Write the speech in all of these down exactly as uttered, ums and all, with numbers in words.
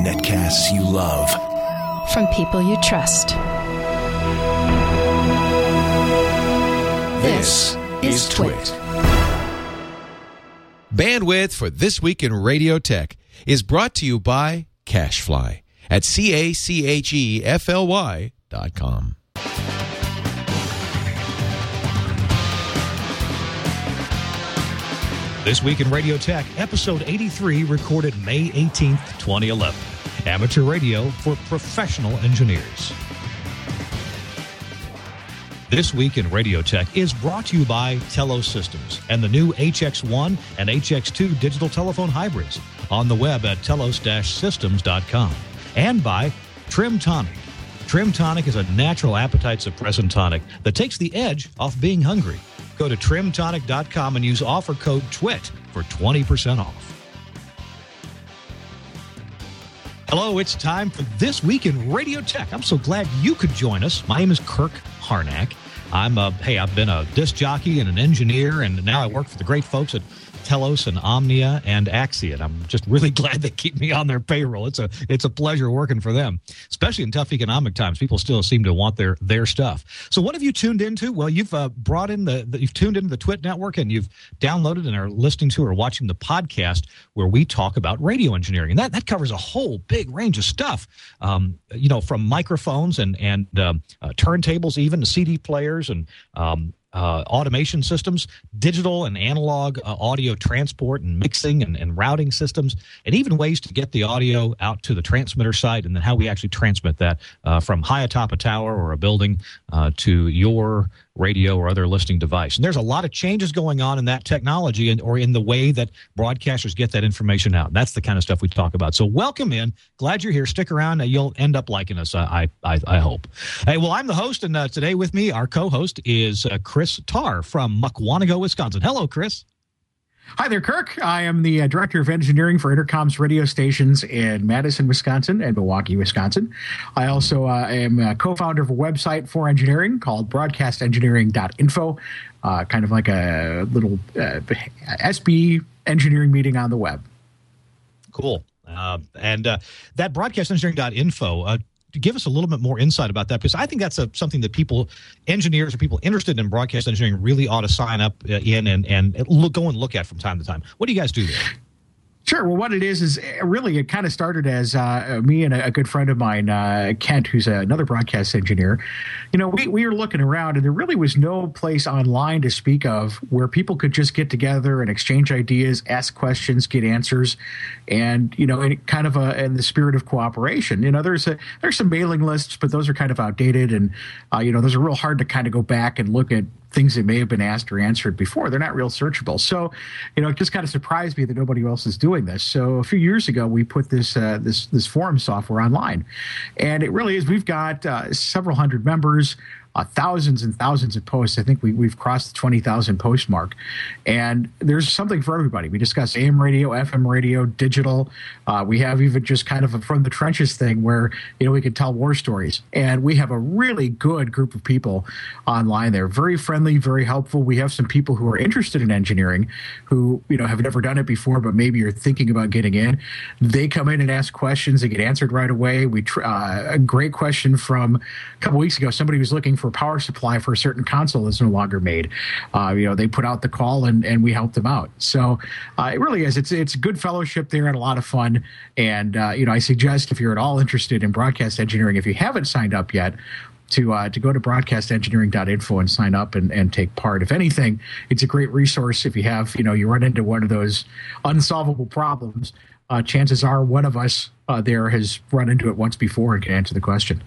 Netcasts you love. From people you trust. This is Twit. Bandwidth for This Week in Radio Tech is brought to you by CacheFly at C-A-C-H-E-F-L-Y dot com. This Week in Radio Tech, episode eighty-three, recorded May eighteenth, twenty eleven. Amateur radio for professional engineers. This Week in Radio Tech is brought to you by Telos Systems and the new H X one and H X two digital telephone hybrids on the web at telos dash systems dot com. And by Trim Tonic. Trim Tonic is a natural appetite suppressant tonic that takes the edge off being hungry. Go to trim tonic dot com and use offer code TWIT for twenty percent off. Hello, it's time for This Week in Radio Tech. I'm so glad you could join us. My name is Kirk Harnack. I'm a, hey, I've been a disc jockey and an engineer, and now I work for the great folks at Telos and Omnia and Axiom. I'm just really glad they keep me on their payroll. It's a it's a pleasure working for them, especially in tough economic times. People still seem to want their their stuff. So what have you tuned into? Well, you've uh, brought in the, the you've tuned into the Twit network, and you've downloaded and are listening to or watching the podcast where we talk about radio engineering, and that that covers a whole big range of stuff. Um, you know, from microphones and and um, uh, turntables, even to C D players and um, Uh, automation systems, digital and analog uh, audio transport and mixing and, and routing systems, and even ways to get the audio out to the transmitter site, and then how we actually transmit that uh, from high atop a tower or a building uh, to your radio or other listening device. And there's a lot of changes going on in that technology and or in the way that broadcasters get that information out. That's the kind of stuff we talk about. So welcome in. Glad you're here. Stick around. You'll end up liking us, I I, I hope. Hey, well, I'm the host, and uh, today with me, our co-host is uh, Chris Chris Tarr from Mukwonago, Wisconsin. Hello, Chris. Hi there, Kirk. I am the uh, Director of Engineering for Intercom's radio stations in Madison, Wisconsin and Milwaukee, Wisconsin. I also uh, am a co-founder of a website for engineering called broadcast engineering dot info, uh, kind of like a little uh, S B engineering meeting on the web. Cool. Uh, and uh, that broadcast engineering dot info, uh, give us a little bit more insight about that, because I think that's a, something that people, engineers or people interested in broadcast engineering, really ought to sign up in and, and look, go and look at from time to time. What do you guys do there? Sure. Well, what it is is really it kind of started as uh, me and a, a good friend of mine, uh, Kent, who's a, another broadcast engineer. You know, we, we were looking around, and there really was no place online to speak of where people could just get together and exchange ideas, ask questions, get answers, and, you know, in kind of a, in the spirit of cooperation. You know, there's a, there's some mailing lists, but those are kind of outdated, and, uh, you know, those are real hard to kind of go back and look at things that may have been asked or answered before. They're not real searchable. So, you know, it just kind of surprised me that nobody else is doing this. So a few years ago, we put this uh, this this forum software online. And it really is, we've got uh, several hundred members, uh, thousands and thousands of posts. I think we, we've crossed the twenty thousand post mark. And there's something for everybody. We discuss A M radio, F M radio, digital. Uh, we have even just kind of a from the trenches thing where, you know, we can tell war stories. And we have a really good group of people online. They're very friendly, very helpful. We have some people who are interested in engineering who, you know, have never done it before, but maybe you're thinking about getting in. They come in and ask questions. They get answered right away. We tr- uh, a great question from a couple weeks ago. Somebody was looking for for power supply for a certain console that's no longer made. Uh, you know, they put out the call and, and we helped them out. So uh, it really is. It's it's good fellowship there and a lot of fun. And, uh, you know, I suggest if you're at all interested in broadcast engineering, if you haven't signed up yet, to uh, to go to broadcast engineering dot info and sign up and, and take part. If anything, it's a great resource if you have, you know, you run into one of those unsolvable problems. Uh, chances are one of us uh, there has run into it once before and can answer the question.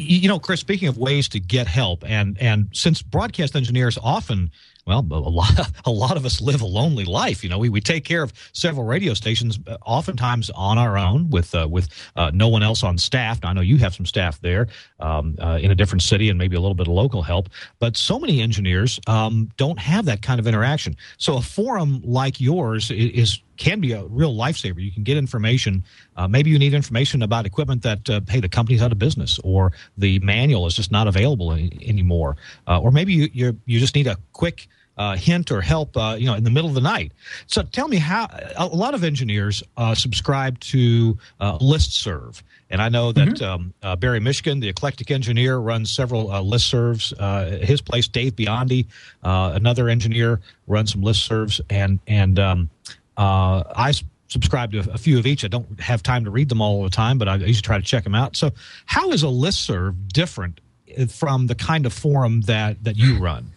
You know, Chris, speaking of ways to get help, and, and since broadcast engineers often, well, a lot of, a lot of us live a lonely life. You know, we, we take care of several radio stations, oftentimes on our own with uh, with uh, no one else on staff. Now, I know you have some staff there um, uh, in a different city and maybe a little bit of local help. But so many engineers um, don't have that kind of interaction. So a forum like yours is, is can be a real lifesaver. You can get information. Uh, maybe you need information about equipment that, uh, hey, the company's out of business, or the manual is just not available any, anymore. Uh, or maybe you you're, you just need a quick uh, hint or help, uh, you know, in the middle of the night. So tell me how a lot of engineers uh, subscribe to uh, listserv. And I know that mm-hmm. um, uh, Barry Michigan, the eclectic engineer, runs several uh, listservs. Uh, his place, Dave Biondi, uh, another engineer, runs some listservs. And, and um, uh, I subscribe to a few of each. I don't have time to read them all the time, but I usually try to check them out. So how is a listserv different from the kind of forum that, that you run?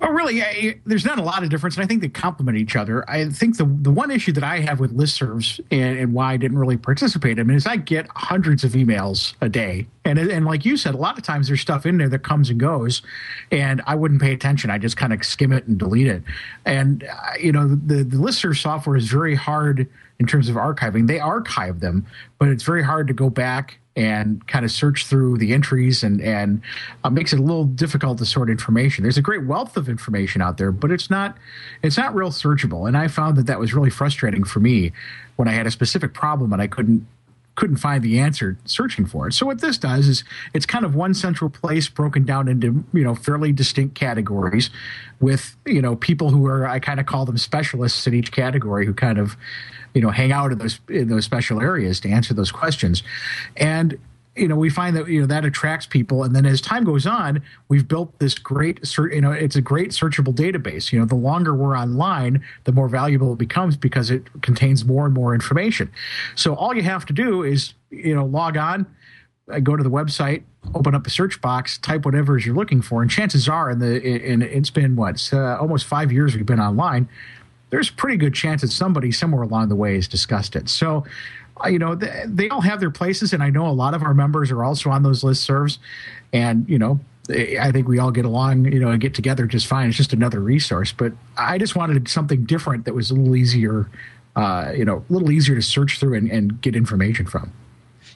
Oh, really? I, there's not a lot of difference, and I think they complement each other. I think the the one issue that I have with listservs and, and why I didn't really participate in it is I get hundreds of emails a day. And, and like you said, a lot of times there's stuff in there that comes and goes, and I wouldn't pay attention. I just kind of skim it and delete it. And, uh, you know, the, the listserv software is very hard in terms of archiving. They archive them, but it's very hard to go back and kind of search through the entries, and, and uh, makes it a little difficult to sort information. There's a great wealth of information out there, but it's not it's not real searchable. And I found that that was really frustrating for me when I had a specific problem and I couldn't couldn't find the answer searching for it. So what this does is it's kind of one central place broken down into, you know, fairly distinct categories with, you know, people who are, I kind of call them specialists in each category, who kind of, you know, hang out in those in those special areas to answer those questions. And, you know, we find that, you know, that attracts people. And then as time goes on, we've built this great, you know, it's a great searchable database. You know, the longer we're online, the more valuable it becomes because it contains more and more information. So all you have to do is, you know, log on, go to the website, open up a search box, type whatever you're looking for. And chances are in the, in, it's been what, uh, almost five years we've been online. There's a pretty good chance that somebody somewhere along the way has discussed it. So, you know, they all have their places, and I know a lot of our members are also on those listservs, and, you know, I think we all get along, you know, and get together just fine. It's just another resource, but I just wanted something different that was a little easier, uh, you know, a little easier to search through and, and get information from.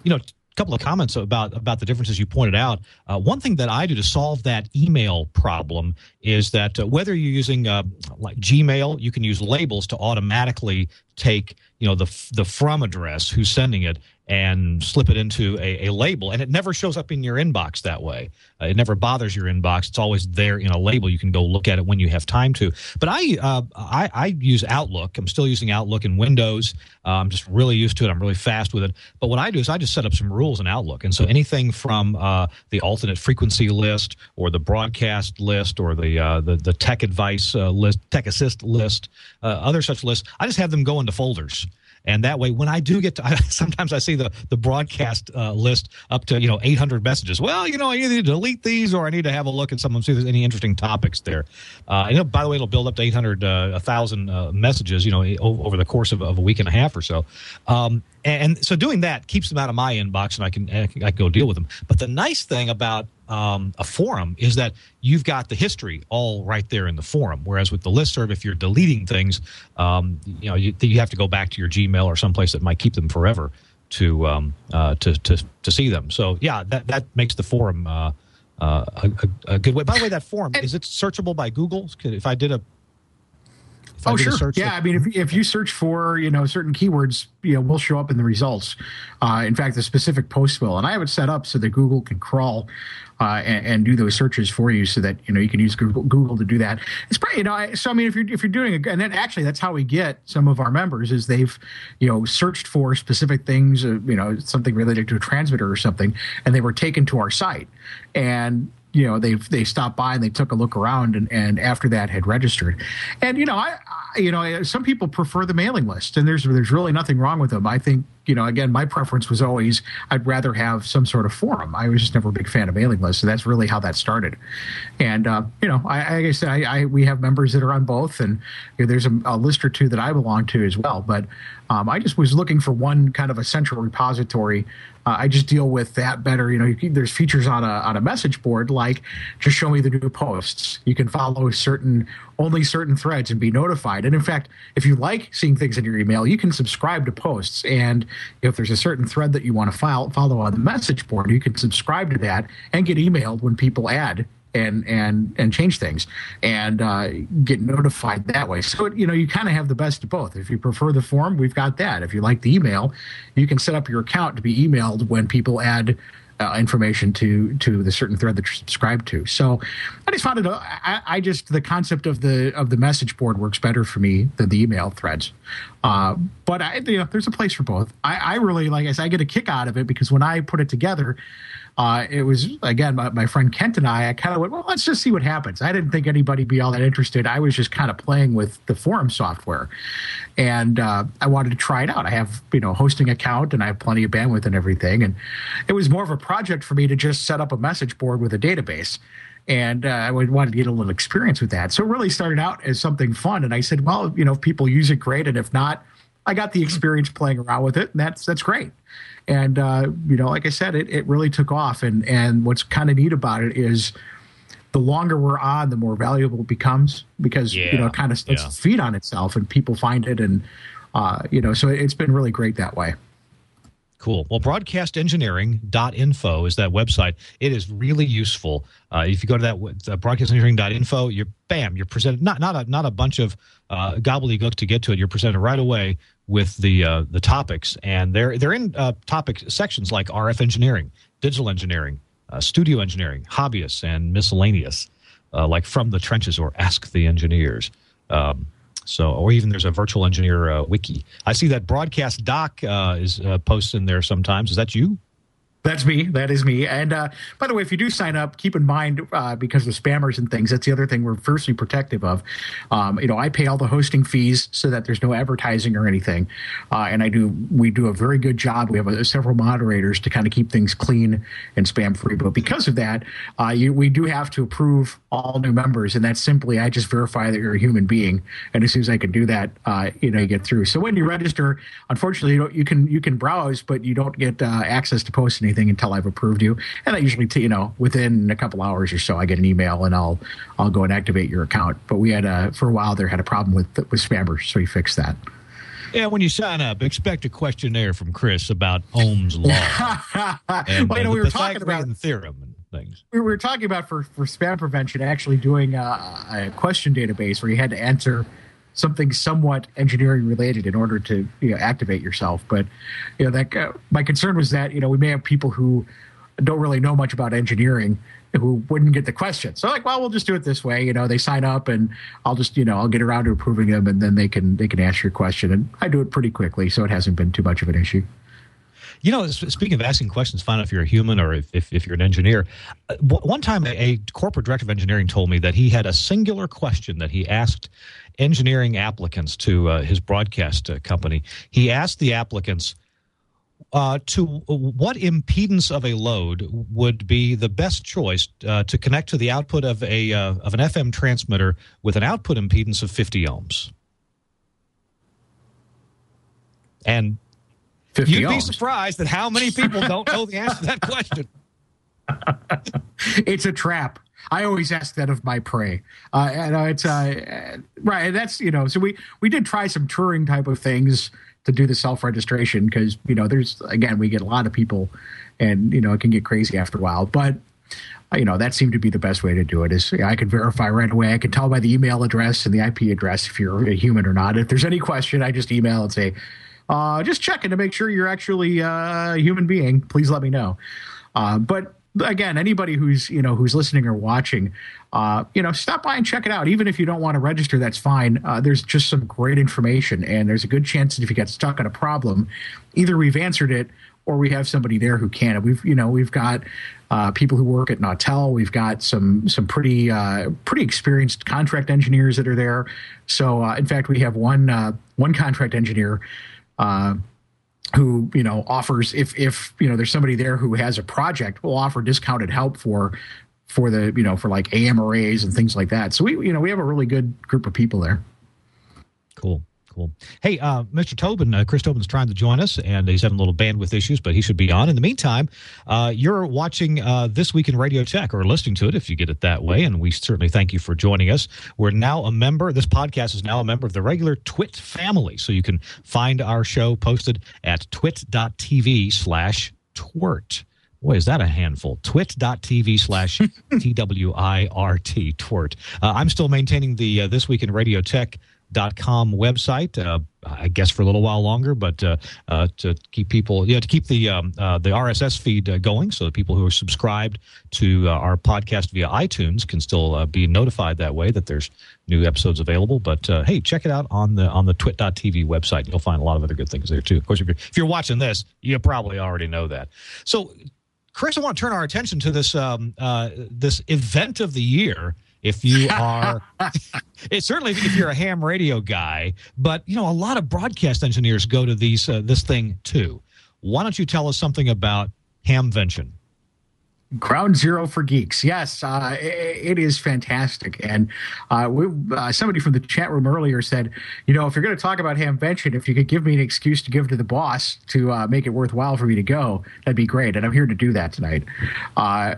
You know, a couple of comments about, about the differences you pointed out. Uh, one thing that I do to solve that email problem is that uh, whether you're using uh, like Gmail, you can use labels to automatically take, you know, the the from address, who's sending it, and slip it into a, a label. And it never shows up in your inbox that way. Uh, it never bothers your inbox. It's always there in a label. You can go look at it when you have time to. But I uh, I, I use Outlook. I'm still using Outlook in Windows. Uh, I'm just really used to it. I'm really fast with it. But what I do is I just set up some rules in Outlook. And so anything from uh, the alternate frequency list or the broadcast list or the uh, the, the tech advice uh, list, tech assist list, uh, other such lists, I just have them go into folders. And that way, when I do get to, I, sometimes I see the, the broadcast uh, list up to, you know, eight hundred messages. Well, you know, I either delete these or I need to have a look at some of them, see if there's any interesting topics there. Uh, and it, by the way, it'll build up to eight hundred, uh, one thousand uh, messages, you know, over the course of, of a week and a half or so. Um, and, and so doing that keeps them out of my inbox, and I can, I can, I can go deal with them. But the nice thing about Um, a forum is that you've got the history all right there in the forum. Whereas with the listserv, if you're deleting things, um, you know, you, you have to go back to your Gmail or someplace that might keep them forever to um, uh, to, to to see them. So yeah, that that makes the forum uh, uh, a, a good way. By the way, that forum, is it searchable by Google? If I did a Oh, sure. Yeah, I mean, if if you search for, you know, certain keywords, you know, will show up in the results. Uh, in fact, the specific post will. And I have it set up so that Google can crawl uh, and, and do those searches for you so that, you know, you can use Google, Google to do that. It's probably, you know, I, so, I mean, if you're, if you're doing a, and then actually that's how we get some of our members is they've, you know, searched for specific things, uh, you know, something related to a transmitter or something, and they were taken to our site. And, you know, they they stopped by and they took a look around, and, and after that had registered. And, you know, I, I you know, some people prefer the mailing list, and there's there's really nothing wrong with them. I think, you know, again, my preference was always I'd rather have some sort of forum. I was just never a big fan of mailing lists, so that's really how that started. And, uh, you know, I, like I said, I, I, we have members that are on both, and you know, there's a, a list or two that I belong to as well. But um, I just was looking for one kind of a central repository. Uh, I just deal with that better. You know, you, there's features on a on a message board like just show me the new posts. You can follow certain only certain threads and be notified. And in fact, if you like seeing things in your email, you can subscribe to posts. And if there's a certain thread that you want to file, follow on the message board, you can subscribe to that and get emailed when people add and and and change things and uh, get notified that way. So, you know, you kind of have the best of both. If you prefer the forum, we've got that. If you like the email, you can set up your account to be emailed when people add uh, information to to the certain thread that you're subscribed to. So I just found it. I, I just the concept of the of the message board works better for me than the email threads. Uh, but I, you know, there's a place for both. I, I really like. I said, I get a kick out of it because when I put it together, uh, it was again my, my friend Kent and I. I kind of went, well, let's just see what happens. I didn't think anybody'd be all that interested. I was just kind of playing with the forum software, and uh, I wanted to try it out. I have you know a hosting account and I have plenty of bandwidth and everything, and it was more of a project for me to just set up a message board with a database. And uh, I wanted to get a little experience with that. So it really started out as something fun. And I said, well, you know, if people use it, great. And if not, I got the experience playing around with it. And that's that's great. And, uh, you know, like I said, it it really took off. And, and what's kind of neat about it is the longer we're on, the more valuable it becomes because, yeah. you know, it kind of starts yeah. to feed on itself and people find it. And, uh, you know, so it's been really great that way. Cool. Well, broadcast engineering dot info is that website. It is really useful. Uh, if you go to that uh, broadcast engineering dot info, you're bam, you're presented not not a not a bunch of uh, gobbledygook to get to it. You're presented right away with the uh, the topics, and they're they're in uh, topic sections like R F engineering, digital engineering, uh, studio engineering, hobbyists, and miscellaneous, uh, like From the Trenches or Ask the Engineers. Um, So, or even there's a virtual engineer uh, wiki. I see that broadcast doc uh, is uh, posted in there sometimes. Is that you? That's me. That is me. And uh, by the way, if you do sign up, keep in mind uh, because of spammers and things, that's the other thing we're fiercely protective of. Um, you know, I pay all the hosting fees so that there's no advertising or anything. Uh, and I do. We do a very good job. We have a, several moderators to kind of keep things clean and spam free. But because of that, uh, you, we do have to approve all new members, and that's simply I just verify that you're a human being. And as soon as I can do that, uh, you know, you get through. So when you register, unfortunately, you, don't, you can you can browse, but you don't get uh, access to posting anything until I've approved you. And I usually, t- you know, within a couple hours or so, I get an email and I'll I'll go and activate your account. But we had a, for a while there had a problem with with spammers, so we fixed that. Yeah, when you sign up, expect a questionnaire from Chris about Ohm's law. and, well, you know, uh, we were talking about the theorem and things. We were talking about for for spam prevention actually doing a, a question database where you had to answer something somewhat engineering related in order to you know, activate yourself. But you know that uh, my concern was that you know we may have people who don't really know much about engineering who wouldn't get the question. So like, well, we'll just do it this way. You know, they sign up and I'll just you know I'll get around to approving them, and then they can they can ask your question. And I do it pretty quickly, so it hasn't been too much of an issue. You know, speaking of asking questions, find out if you're a human or if, if, if you're an engineer. Uh, w- one time, a, a corporate director of engineering told me that he had a singular question that he asked engineering applicants to uh, his broadcast uh, company. He asked the applicants, uh, to what impedance of a load would be the best choice uh, to connect to the output of, a, uh, of an F M transmitter with an output impedance of fifty ohms? And You'd ohms. be surprised at how many people don't know the answer to that question. It's a trap. I always ask that of my prey. Uh, and uh, it's uh, right. That's you know. So we we did try some Turing type of things to do the self registration because you know there's again we get a lot of people, and you know it can get crazy after a while. But you know that seemed to be the best way to do it. Is you know, I could verify right away. I could tell by the email address and the I P address if you're a human or not. If there's any question, I just email and say, Uh, just checking to make sure you're actually uh, a human being. Please let me know. Uh, but again, anybody who's you know who's listening or watching, uh, you know, stop by and check it out. Even if you don't want to register, that's fine. Uh, there's just some great information, and there's a good chance that if you get stuck on a problem, either we've answered it or we have somebody there who can. We've you know we've got uh, people who work at Nautel. We've got some some pretty uh, pretty experienced contract engineers that are there. So uh, in fact, we have one uh, one contract engineer. Uh, who, you know, offers if, if, you know, there's somebody there who has a project, will offer discounted help for, for the, you know, for like A M arrays and things like that. So we, you know, we have a really good group of people there. Cool. Cool. Hey, uh, Mister Tobin, uh, Chris Tobin's trying to join us, and he's having a little bandwidth issues, but he should be on. In the meantime, uh, you're watching uh, This Week in Radio Tech, or listening to it if you get it that way, and we certainly thank you for joining us. We're now a member. This podcast is now a member of the regular Twit family, so you can find our show posted at twit.tv slash twit. Boy, is that a handful. Twit.tv slash T-W-I-R-T, twit. Uh, I'm still maintaining the uh, This Week in Radio Tech dot com website, uh, I guess for a little while longer, but uh, uh, to keep people, yeah, you know, to keep the um, uh, the R S S feed uh, going, so that people who are subscribed to uh, our podcast via iTunes can still uh, be notified that way that there's new episodes available. But uh, hey, check it out on the on the twit dot t v website. You'll find a lot of other good things there too. Of course, if you're, if you're watching this, you probably already know that. So, Chris, I want to turn our attention to this um, uh, this event of the year. If you are, it's certainly if you're a ham radio guy, but, you know, a lot of broadcast engineers go to these uh, this thing, too. Why don't you tell us something about Hamvention? Ground Zero for Geeks. Yes, uh, it, it is fantastic. And uh, we, uh, somebody from the chat room earlier said, you know, if you're going to talk about Hamvention, if you could give me an excuse to give to the boss to uh, make it worthwhile for me to go, that'd be great. And I'm here to do that tonight. Uh,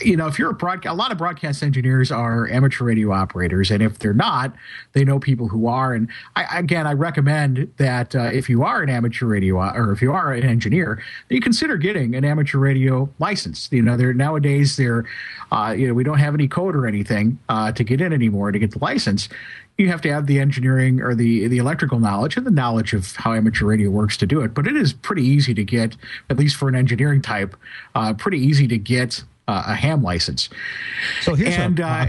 you know, if you're a broadcast, a lot of broadcast engineers are amateur radio operators. And if they're not, they know people who are. And I, again, I recommend that uh, if you are an amateur radio or if you are an engineer, that you consider getting an amateur radio license. The You know, they're, nowadays they're, uh, you know, we don't have any code or anything uh, to get in anymore to get the license. You have to have the engineering or the the electrical knowledge and the knowledge of how amateur radio works to do it. But it is pretty easy to get, at least for an engineering type, uh, pretty easy to get uh, a ham license. So here's and, a, uh, uh,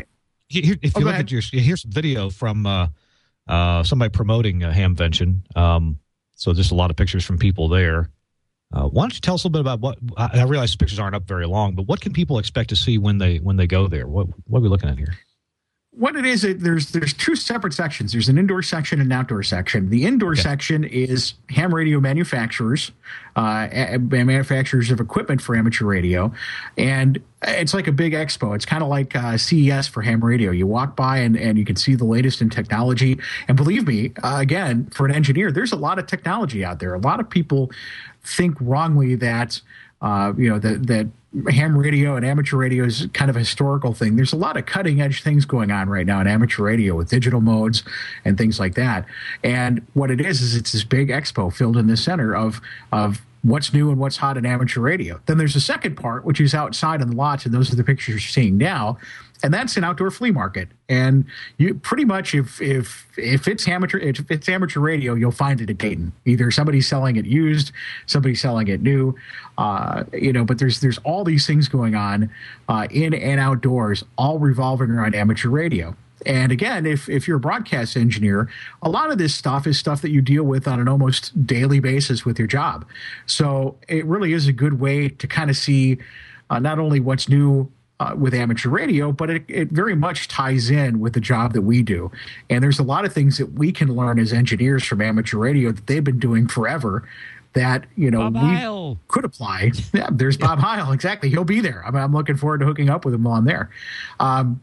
here, if you oh, look at your here's a video from uh, uh, somebody promoting uh, Hamvention. Um, so there's a lot of pictures from people there. Uh, why don't you tell us a little bit about what – I realize the pictures aren't up very long, but what can people expect to see when they when they go there? What what are we looking at here? What it is, there's there's two separate sections. There's an indoor section and an outdoor section. The indoor okay. section is ham radio manufacturers, uh, manufacturers of equipment for amateur radio, and it's like a big expo. It's kind of like uh, C E S for ham radio. You walk by and, and you can see the latest in technology. And believe me, uh, again, for an engineer, there's a lot of technology out there. A lot of people think wrongly that uh, you know that that. ham radio and amateur radio is kind of a historical thing. There's a lot of cutting edge things going on right now in amateur radio with digital modes and things like that. And what it is, is it's this big expo filled in the center of, of what's new and what's hot in amateur radio. Then there's a second part, which is outside on the lots. And those are the pictures you're seeing now. And that's an outdoor flea market. And you pretty much, if if if it's amateur if it's amateur radio, you'll find it at Dayton. Either somebody's selling it used, somebody's selling it new, uh, you know. But there's there's all these things going on uh, in and outdoors, all revolving around amateur radio. And again, if, if you're a broadcast engineer, a lot of this stuff is stuff that you deal with on an almost daily basis with your job. So it really is a good way to kind of see uh, not only what's new Uh, with amateur radio, but it, it very much ties in with the job that we do. And there's a lot of things that we can learn as engineers from amateur radio that they've been doing forever that, you know, Bob we Heil. could apply. Yeah, there's Bob Heil. Exactly. He'll be there. I mean, I'm looking forward to hooking up with him while I'm there. Um,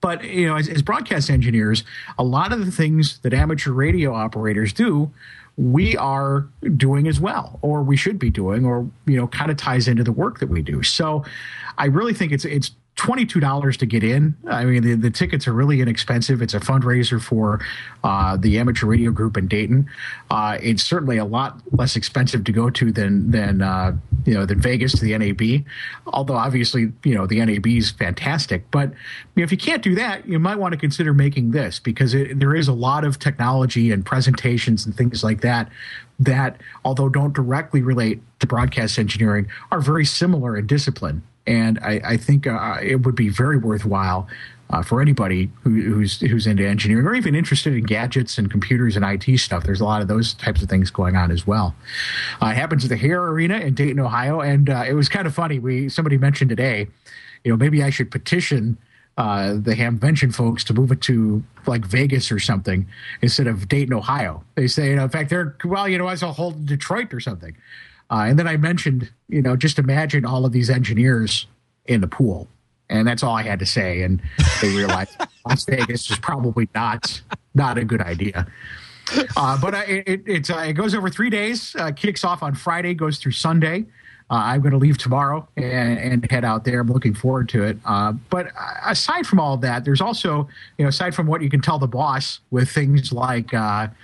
but, you know, as, as broadcast engineers, a lot of the things that amateur radio operators do we are doing as well, or we should be doing, or, you know, kind of ties into the work that we do. So I really think it's it's twenty-two dollars to get in. I mean, the, the tickets are really inexpensive. It's a fundraiser for uh, the amateur radio group in Dayton. Uh, it's certainly a lot less expensive to go to than than uh, you know than Vegas to the N A B. Although obviously, you know, the N A B is fantastic. But you know, if you can't do that, you might want to consider making this because it, there is a lot of technology and presentations and things like that that, although don't directly relate to broadcast engineering, are very similar in discipline. And I, I think uh, it would be very worthwhile uh, for anybody who, who's who's into engineering or even interested in gadgets and computers and I T stuff. There's a lot of those types of things going on as well. Uh, it happens at the Hara Arena in Dayton, Ohio, and uh, it was kind of funny. We somebody mentioned today, you know, maybe I should petition uh, the Hamvention folks to move it to like Vegas or something instead of Dayton, Ohio. They say, you know, in fact, they're well, you know, as a whole Detroit or something. Uh, and then I mentioned, you know, just imagine all of these engineers in the pool. And that's all I had to say. And they realized Las Vegas is probably not not a good idea. Uh, but I, it, it, uh, it goes over three days, uh, kicks off on Friday, goes through Sunday. Uh, I'm going to leave tomorrow and, and head out there. I'm looking forward to it. Uh, but aside from all of that, there's also, you know, aside from what you can tell the boss with things like uh, –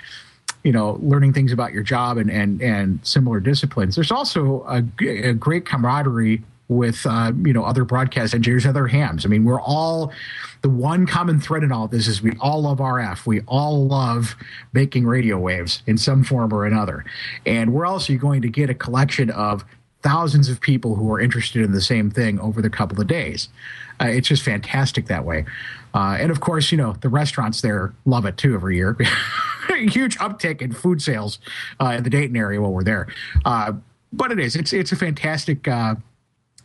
you know, learning things about your job and and, and similar disciplines. There's also a, a great camaraderie with uh, you know, other broadcast engineers, other hams. I mean, we're all the one common thread in all this is we all love R F. We all love making radio waves in some form or another. And we're also going to get a collection of thousands of people who are interested in the same thing over the couple of days. Uh, it's just fantastic that way. Uh, and of course, you know, the restaurants there love it too every year. Huge uptick in food sales uh, in the Dayton area while we're there. Uh, but it is, it's, it's a fantastic, uh,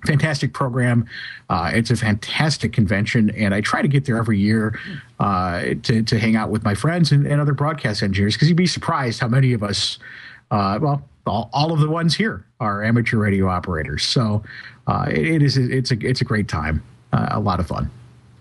fantastic program. Uh, it's a fantastic convention, and I try to get there every year uh, to, to hang out with my friends and, and other broadcast engineers, because you'd be surprised how many of us, uh, well, all, all of the ones here are amateur radio operators. So uh, it, it is, it's a, it's a great time. Uh, a lot of fun.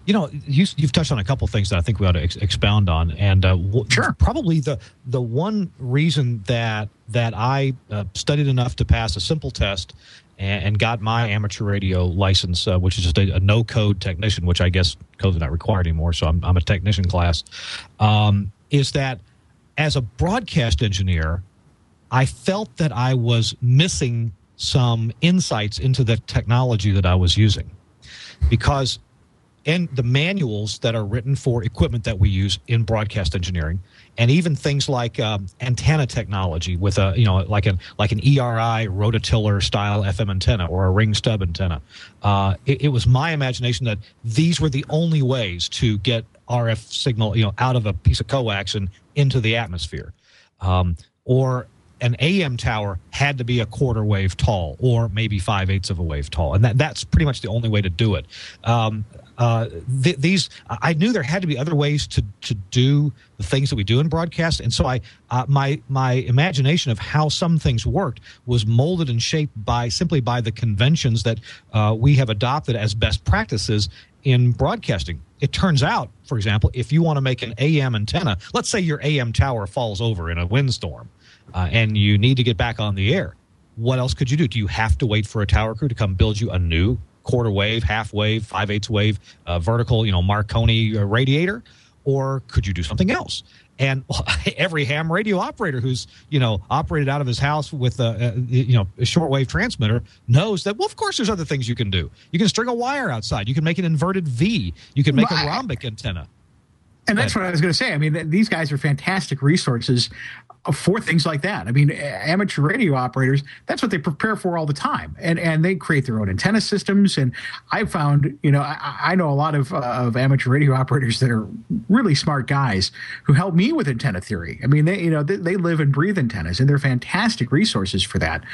You know, you, you've touched on a couple of things that I think we ought to ex- expound on, and uh, w- sure. probably the the one reason that that I uh, studied enough to pass a simple test and, and got my amateur radio license, uh, which is just a, a no-code technician, which I guess codes are not required anymore, so I'm, I'm a technician class, um, is that as a broadcast engineer, I felt that I was missing some insights into the technology that I was using. Because in the manuals that are written for equipment that we use in broadcast engineering, and even things like um, antenna technology with a, you know, like an like an E R I rototiller style F M antenna or a ring stub antenna, uh, it, it was my imagination that these were the only ways to get R F signal, you know, out of a piece of coax and into the atmosphere, um, or an A M tower had to be a quarter wave tall, or maybe five eighths of a wave tall, and that, that's pretty much the only way to do it. Um, uh, th- these, I knew there had to be other ways to to do the things that we do in broadcast, and so I, uh, my my imagination of how some things worked was molded and shaped by simply by the conventions that uh, we have adopted as best practices in broadcasting. It turns out, for example, if you want to make an A M antenna, let's say your A M tower falls over in a windstorm. Uh, and you need to get back on the air. What else could you do? Do you have to wait for a tower crew to come build you a new quarter wave, half wave, five eighths wave, uh, vertical, you know, Marconi uh, radiator, or could you do something else? And every ham radio operator who's, you know, operated out of his house with a, a you know a shortwave transmitter knows that. Well, of course, there's other things you can do. You can string a wire outside. You can make an inverted V. You can make right. a rhombic antenna. And that's what I was going to say. I mean, th- these guys are fantastic resources for things like that. I mean, amateur radio operators, that's what they prepare for all the time. And and they create their own antenna systems. And I found, you know, I, I know a lot of, uh, of amateur radio operators that are really smart guys who help me with antenna theory. I mean, they, you know, they, they live and breathe antennas, and they're fantastic resources for that.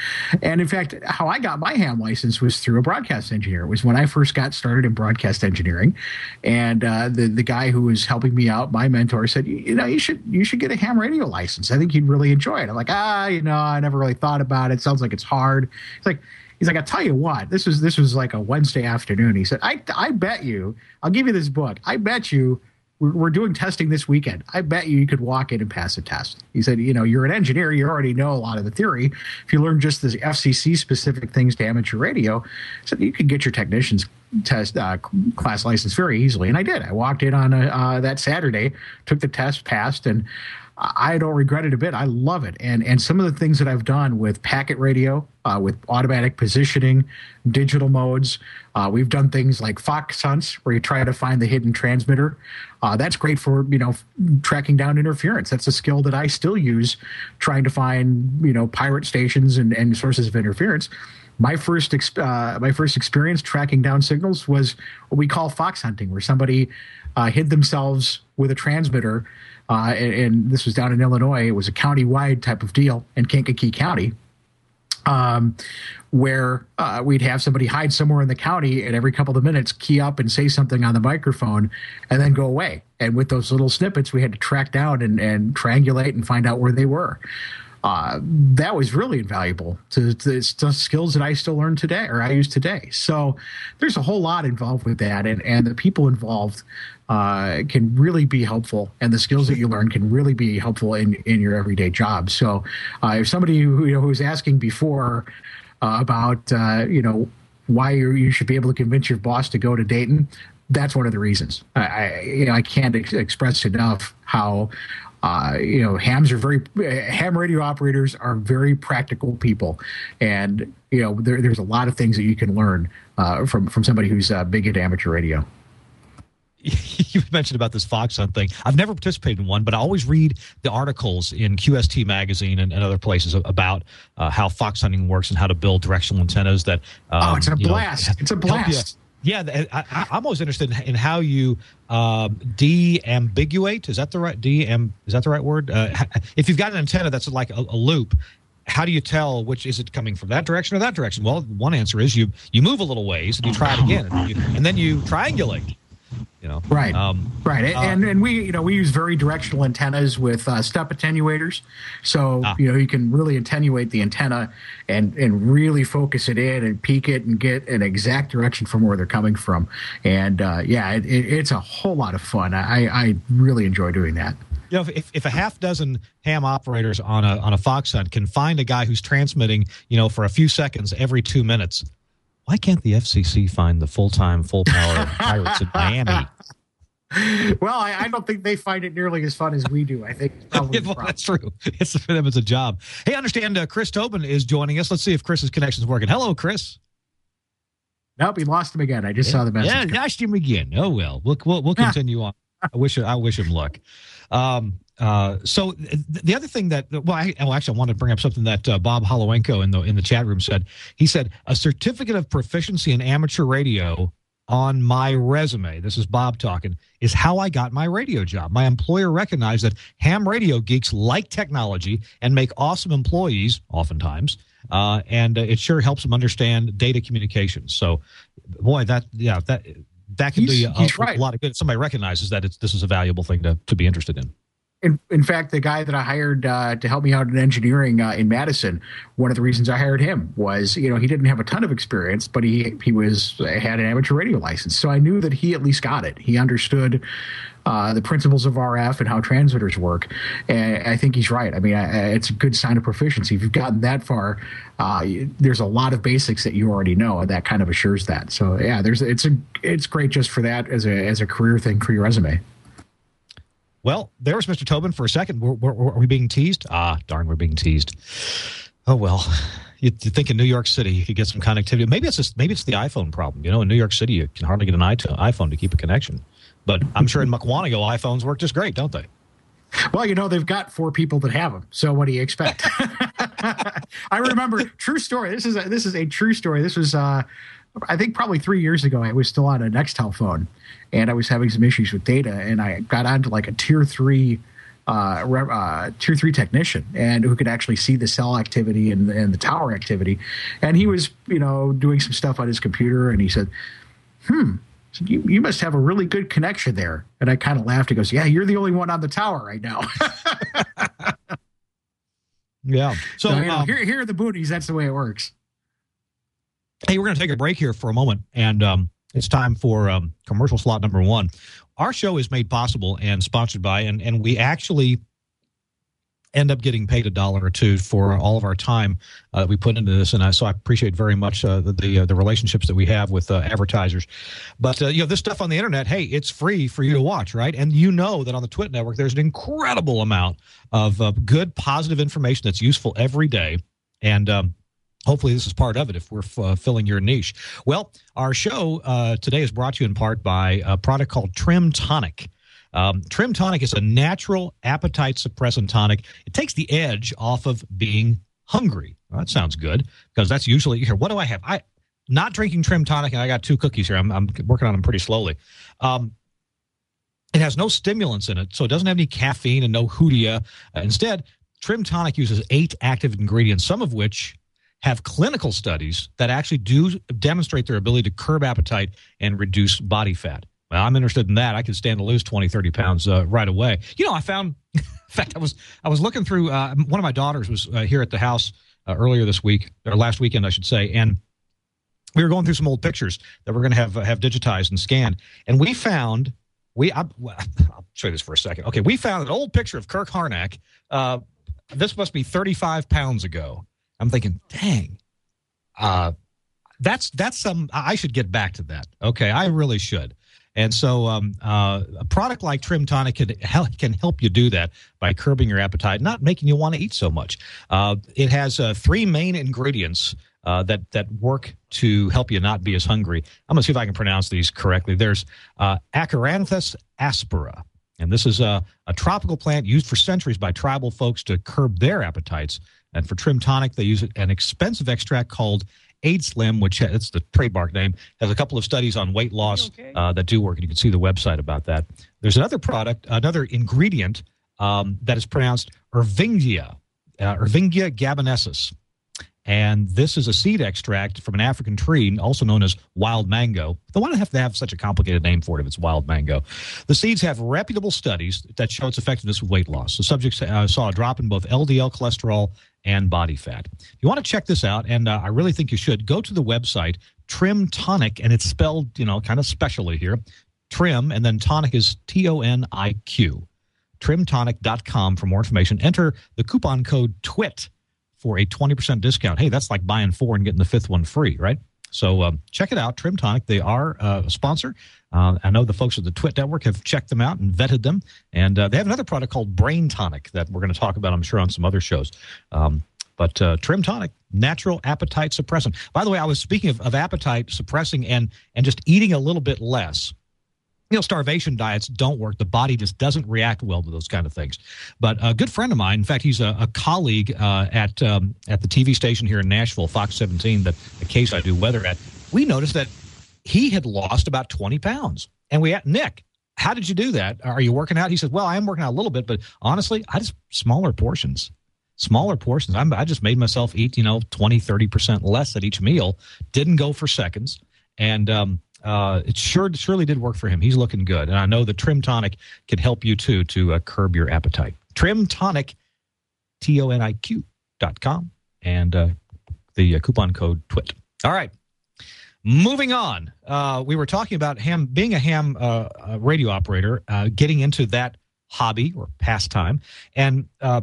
And in fact, how I got my ham license was through a broadcast engineer. It was when I first got started in broadcast engineering. And uh, the, the guy who was helping me out, my mentor, said, you know, you should you should get a ham radio license. I think you'd really enjoy it. I'm like, ah, you know, I never really thought about it. Sounds like it's hard. He's like, he's like, I'll tell you what, this was this was like a Wednesday afternoon. He said, I I bet you, I'll give you this book. I bet you we're, we're doing testing this weekend. I bet you you could walk in and pass a test. He said, you know, you're an engineer. You already know a lot of the theory. If you learn just the F C C specific things to amateur radio, so you could get your technician's test uh, class license very easily. And I did. I walked in on a, uh, that Saturday, took the test, passed, and I don't regret it a bit. I love it. And and some of the things that I've done with packet radio, uh, with automatic positioning, digital modes, uh, we've done things like fox hunts where you try to find the hidden transmitter. Uh, that's great for, you know, tracking down interference. That's a skill that I still use trying to find, you know, pirate stations and, and sources of interference. My first exp- uh, my first experience tracking down signals was what we call fox hunting, where somebody uh, hid themselves with a transmitter. Uh, and, and this was down in Illinois. It was a county-wide type of deal in Kankakee County, um, where uh, we'd have somebody hide somewhere in the county and every couple of minutes key up and say something on the microphone and then go away. And with those little snippets, we had to track down and, and triangulate and find out where they were. Uh, that was really invaluable to, to, to skills that I still learn today or I use today. So there's a whole lot involved with that, and, and the people involved uh, can really be helpful, and the skills that you learn can really be helpful in, in your everyday job. So uh, if somebody who, you know, who was asking before uh, about uh, you know why you're, you should be able to convince your boss to go to Dayton, that's one of the reasons. I, I, you know, I can't ex- express enough how Uh, you know, hams are very ham radio operators are very practical people, and you know there, there's a lot of things that you can learn uh, from from somebody who's uh, big at amateur radio. You mentioned about this Fox Hunt thing. I've never participated in one, but I always read the articles in Q S T magazine and, and other places about uh, how fox hunting works and how to build directional antennas. That um, oh, it's a blast! Know, it's a blast. Yeah, I, I, I'm always interested in how you um, deambiguate. Is that the right deam? Is that the right word? Uh, if you've got an antenna that's like a, a loop, how do you tell which is it coming from that direction or that direction? Well, one answer is you you move a little ways and you try it again, and, you, and then you triangulate. You know, right, um, right, and um, and we you know we use very directional antennas with uh, step attenuators, so ah. you know you can really attenuate the antenna and and really focus it in and peak it and get an exact direction from where they're coming from, and uh, yeah, it, it, it's a whole lot of fun. I, I really enjoy doing that. You know, if if a half dozen ham operators on a on a fox hunt can find a guy who's transmitting, you know, for a few seconds every two minutes. Why can't the F C C find the full-time, full-power pirates in Miami? Well, I, I don't think they find it nearly as fun as we do. I think it's probably yeah, well, that's true. It's for them, it's a job. Hey, I understand uh, Chris Tobin is joining us. Let's see if Chris's connection's working. Hello, Chris. Nope, he lost him again. I just yeah, saw the message. Yeah, coming. Lost him again. Oh well, we'll we'll, we'll continue on. I wish I wish him luck. Um, uh, so the other thing that well, I, well, actually, I wanted to bring up something that uh, Bob Holowenko in the in the chat room said. He said a certificate of proficiency in amateur radio on my resume. This is Bob talking. Is how I got my radio job. My employer recognized that ham radio geeks like technology and make awesome employees, oftentimes, uh, and uh, it sure helps them understand data communication. So, boy, that yeah that. That can he's, do a, right. a lot of good. Somebody recognizes that it's, this is a valuable thing to, to be interested in. In, in fact, the guy that I hired uh, to help me out in engineering uh, in Madison, one of the reasons I hired him was, you know, he didn't have a ton of experience, but he he was had an amateur radio license. So I knew that he at least got it. He understood uh, the principles of R F and how transmitters work. And I think he's right. I mean, I, it's a good sign of proficiency. If you've gotten that far, uh, there's a lot of basics that you already know, and that kind of assures that. So yeah, there's it's a it's great just for that as a as a career thing for your resume. Well, there was Mister Tobin for a second. Were, were, were we being teased? Ah, darn, we're being teased. Oh, well, you'd, you'd think in New York City you could get some connectivity. Maybe it's just, maybe it's the iPhone problem. You know, in New York City you can hardly get an iPhone to keep a connection. But I'm sure in Mukwanago iPhones work just great, don't they? Well, you know, they've got four people that have them. So what do you expect? I remember, true story. This is a, this is a true story. This was, uh, I think, probably three years ago. I was still on a Nextel phone. And I was having some issues with data, and I got onto like a tier three, uh, uh, tier three technician, and who could actually see the cell activity and, and the tower activity. And he was, you know, doing some stuff on his computer, and he said, "Hmm, you, you must have a really good connection there." And I kind of laughed. He goes, "Yeah, you're the only one on the tower right now." Yeah. So, so you know, um, here, here are the booties. That's the way it works. Hey, we're going to take a break here for a moment, and. Um, It's time for um, commercial slot number one. Our show is made possible and sponsored by, and, and we actually end up getting paid a dollar or two for all of our time uh, we put into this. And I, so I appreciate very much uh, the the, uh, the relationships that we have with uh, advertisers. But, uh, you know, this stuff on the Internet, hey, it's free for you to watch, right? And you know that on the Twit Network, there's an incredible amount of uh, good, positive information that's useful every day. And, um hopefully this is part of it if we're f- uh, filling your niche. Well, our show uh, today is brought to you in part by a product called Trim Tonic. Um, Trim Tonic is a natural appetite suppressant tonic. It takes the edge off of being hungry. Well, that sounds good because that's usually here. What do I have? I not drinking Trim Tonic, and I got two cookies here. I'm, I'm working on them pretty slowly. Um, it has no stimulants in it, so it doesn't have any caffeine and no hoodia. Uh, instead, Trim Tonic uses eight active ingredients, some of which have clinical studies that actually do demonstrate their ability to curb appetite and reduce body fat. Well, I'm interested in that. I could stand to lose twenty, thirty pounds uh, right away. You know, I found, in fact, I was I was looking through, uh, one of my daughters was uh, here at the house uh, earlier this week, or last weekend, I should say, and we were going through some old pictures that we're going to have uh, have digitized and scanned, and we found, we I, well, I'll show you this for a second. Okay, we found an old picture of Kirk Harnack. Uh, this must be thirty-five pounds ago. I'm thinking, dang, uh, that's that's some. I should get back to that. Okay, I really should. And so um, uh, a product like Trim Tonic can, can help you do that by curbing your appetite, not making you want to eat so much. Uh, it has uh, three main ingredients uh, that, that work to help you not be as hungry. I'm going to see if I can pronounce these correctly. There's uh, Acaranthus aspera. And this is a, a tropical plant used for centuries by tribal folks to curb their appetites. And for Trim Tonic, they use an expensive extract called Aid Slim, which it's the trademark name, has a couple of studies on weight loss okay. uh, that do work. And you can see the website about that. There's another product, another ingredient um, that is pronounced Irvingia, uh, Irvingia gabonensis. And this is a seed extract from an African tree, also known as wild mango. Though why do they have to have such a complicated name for it if it's wild mango? The seeds have reputable studies that show its effectiveness with weight loss. The subjects uh, saw a drop in both L D L cholesterol and body fat. If you want to check this out, and uh, I really think you should, go to the website Trim Tonic, and it's spelled, you know, kind of specially here. Trim, and then tonic is T O N I Q. trim tonic dot com for more information. Enter the coupon code TWIT for a twenty percent discount. Hey, that's like buying four and getting the fifth one free, right? So um, check it out, Trim Tonic. They are uh, a sponsor. Uh, I know the folks at the Twit Network have checked them out and vetted them. And uh, they have another product called Brain Tonic that we're going to talk about, I'm sure, on some other shows. Um, but uh, Trim Tonic, natural appetite suppressant. By the way, I was speaking of, of appetite suppressing and and just eating a little bit less. You know, starvation diets don't work. The body just doesn't react well to those kind of things. But a good friend of mine, in fact, he's a, a colleague uh, at um, at the T V station here in Nashville, Fox seventeen, that the case I do weather at. We noticed that he had lost about twenty pounds. And we asked, Nick, how did you do that? Are you working out? He said, well, I am working out a little bit, but honestly, I just smaller portions. Smaller portions. I'm, I just made myself eat, you know, twenty, thirty percent less at each meal. Didn't go for seconds. And um Uh, it sure surely did work for him. He's looking good. And I know the Trim Tonic can help you, too, to uh, curb your appetite. Trim Tonic, T O N I Q dot com, and uh, the uh, coupon code TWIT. All right. Moving on. Uh, we were talking about ham being a ham uh, uh, radio operator, uh, getting into that hobby or pastime. And, uh,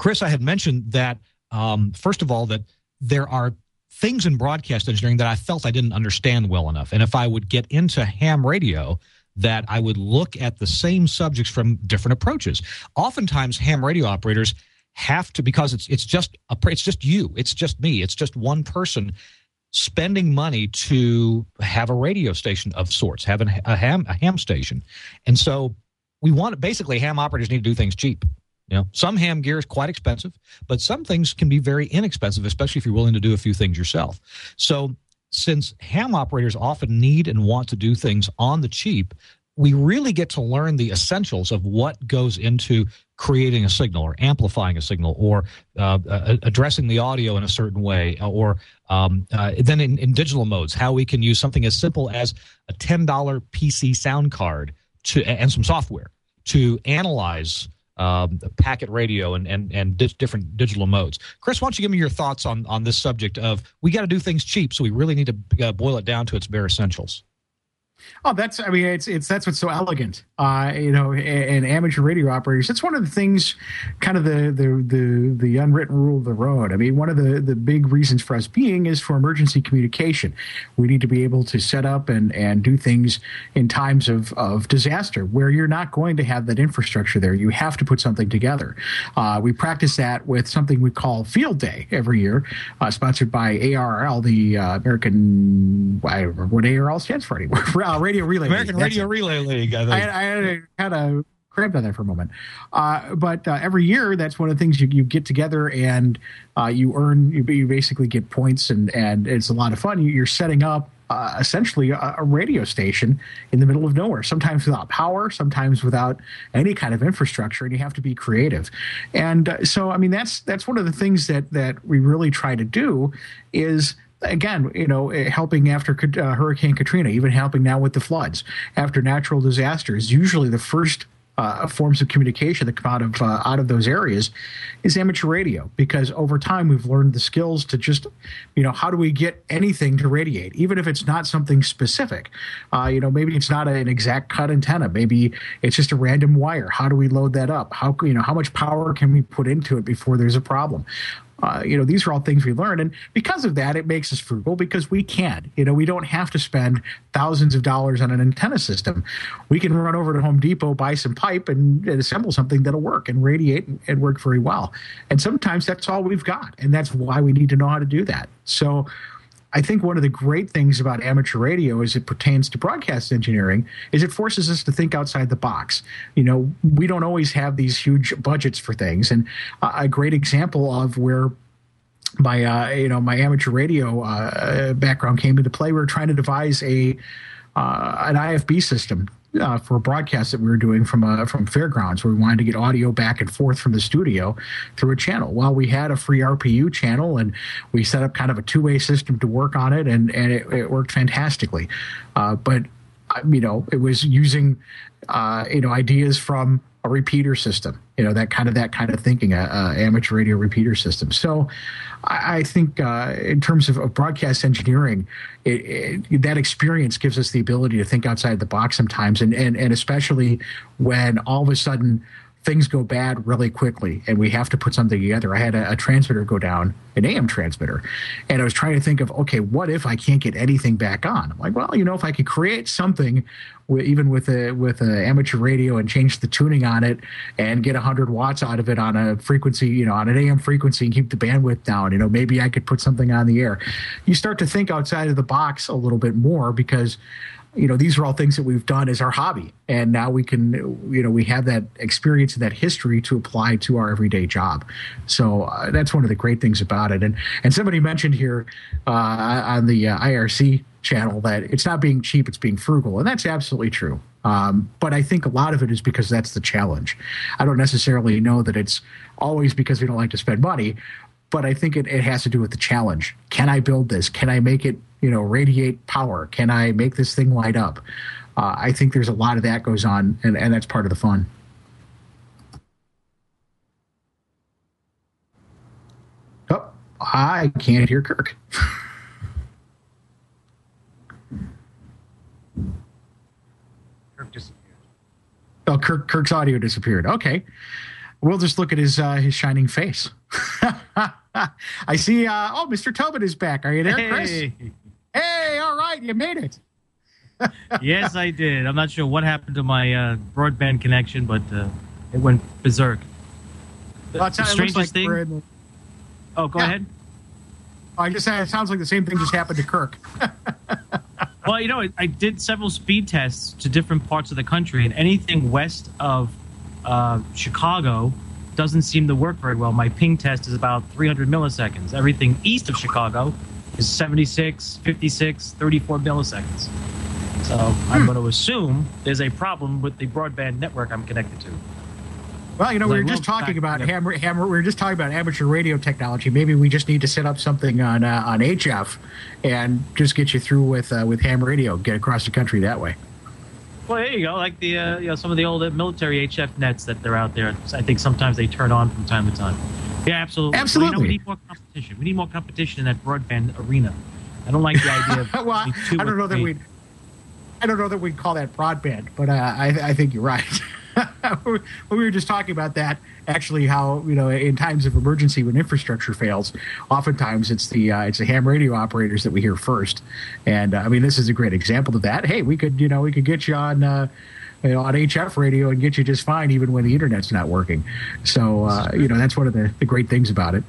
Chris, I had mentioned that, um, first of all, that there are things in broadcast engineering that I felt I didn't understand well enough. And if I would get into ham radio, that I would look at the same subjects from different approaches. Oftentimes, ham radio operators have to, because it's it's just a, it's just you, it's just me, it's just one person spending money to have a radio station of sorts, have an, a ham a ham station. And so we want, basically, ham operators need to do things cheap. You know, some ham gear is quite expensive, but some things can be very inexpensive, especially if you're willing to do a few things yourself. So since ham operators often need and want to do things on the cheap, we really get to learn the essentials of what goes into creating a signal or amplifying a signal or uh, uh, addressing the audio in a certain way, or um, uh, then in, in digital modes, how we can use something as simple as a ten dollar P C sound card to and some software to analyze Um, packet radio and and and di- different digital modes. Chris, why don't you give me your thoughts on on this subject of we got to do things cheap, so we really need to uh, boil it down to its bare essentials. Oh, that's I mean, it's it's that's what's so elegant, uh, you know, and, and amateur radio operators. That's one of the things, kind of the the the the unwritten rule of the road. I mean, one of the, the big reasons for us being is for emergency communication. We need to be able to set up and, and do things in times of, of disaster where you're not going to have that infrastructure there. You have to put something together. Uh, we practice that with something we call Field Day every year, uh, sponsored by A R L, the uh, American, I don't remember what A R L stands for anymore. Uh, Radio Relay American League. Radio Relay League. I, I, I had a, had a cramped on that for a moment. Uh, but uh, every year, that's one of the things you, you get together and uh, you earn, you, you basically get points, and, and it's a lot of fun. You're setting up uh, essentially a, a radio station in the middle of nowhere, sometimes without power, sometimes without any kind of infrastructure, and you have to be creative. And uh, so, I mean, that's that's one of the things that that we really try to do is – again, you know, helping after uh, Hurricane Katrina, even helping now with the floods, after natural disasters, usually the first uh, forms of communication that come out of uh, out of those areas is amateur radio, because over time we've learned the skills to just, you know, how do we get anything to radiate, even if it's not something specific. Uh, you know, maybe it's not an exact cut antenna, maybe it's just a random wire. How do we load that up? How you know how much power can we put into it before there's a problem? Uh, you know, these are all things we learn. And because of that, it makes us frugal because we can. You know, we don't have to spend thousands of dollars on an antenna system. We can run over to Home Depot, buy some pipe, and, and assemble something that'll work and radiate and, and work very well. And sometimes that's all we've got. And that's why we need to know how to do that. So I think one of the great things about amateur radio as it pertains to broadcast engineering is it forces us to think outside the box. You know, we don't always have these huge budgets for things. And a great example of where my, uh, you know, my amateur radio uh, background came into play, we were trying to devise a uh, an I F B system Uh, for a broadcast that we were doing from uh, from Fairgrounds, where we wanted to get audio back and forth from the studio through a channel. Well, we had a free R P U channel, and we set up kind of a two-way system to work on it, and, and it, it worked fantastically. Uh, but, you know, it was using, uh, you know, ideas from a repeater system, you know, that kind of that kind of thinking, uh, uh, amateur radio repeater system. So I, I think uh, in terms of, of broadcast engineering, it, it, that experience gives us the ability to think outside the box sometimes, and, and, and especially when all of a sudden things go bad really quickly and we have to put something together. I had a, a transmitter go down, an A M transmitter, and I was trying to think of, okay, what if I can't get anything back on? I'm like, well, you know, if I could create something even with a with an amateur radio and change the tuning on it and get one hundred watts out of it on a frequency, you know, on an A M frequency and keep the bandwidth down, you know, maybe I could put something on the air. You start to think outside of the box a little bit more because, you know, these are all things that we've done as our hobby. And now we can, you know, we have that experience and that history to apply to our everyday job. So uh, that's one of the great things about it. And and somebody mentioned here uh, on the uh, I R C channel that it's not being cheap, it's being frugal. And that's absolutely true. Um, but I think a lot of it is because that's the challenge. I don't necessarily know that it's always because we don't like to spend money, but I think it, it has to do with the challenge. Can I build this? Can I make it, you know, radiate power? Can I make this thing light up? Uh, I think there's a lot of that goes on, and, and that's part of the fun. Oh, I can't hear Kirk. Kirk disappeared. Oh, Kirk, Kirk's audio disappeared. Okay. We'll just look at his uh, his shining face. I see. Uh, oh, Mister Tobin is back. Are you there, hey. Chris? Hey, all right, you made it. Yes, I did. I'm not sure what happened to my uh, broadband connection, but uh, it went berserk. The, well, the strangest like thing. The... Oh, go yeah. ahead. Oh, I just it sounds like the same thing just happened to Kirk. Well, you know, I, I did several speed tests to different parts of the country, and anything west of uh, Chicago doesn't seem to work very well. My ping test is about three hundred milliseconds. Everything east of Chicago is seventy-six, fifty-six, thirty-four milliseconds. So hmm. I'm going to assume there's a problem with the broadband network I'm connected to. Well, you know, we were just talking about ham, ham, we were just talking about amateur radio technology. Maybe we just need to set up something on uh, on H F and just get you through with uh, with ham radio, get across the country that way. Well, there you go. Like the uh, you know, some of the old military H F nets that they're out there. I think sometimes they turn on from time to time. Yeah, absolutely. Absolutely. Well, you know, we need more competition. We need more competition in that broadband arena. I don't like the idea of well, I don't know that we. I don't know that we'd call that broadband, but uh, I, I think you're right. We were just talking about that. Actually, how you know, in times of emergency when infrastructure fails, oftentimes it's the uh, it's the ham radio operators that we hear first. And uh, I mean, this is a great example of that. Hey, we could you know we could get you on uh, you know, on H F radio and get you just fine, even when the internet's not working. So uh, you know, that's one of the, the great things about it.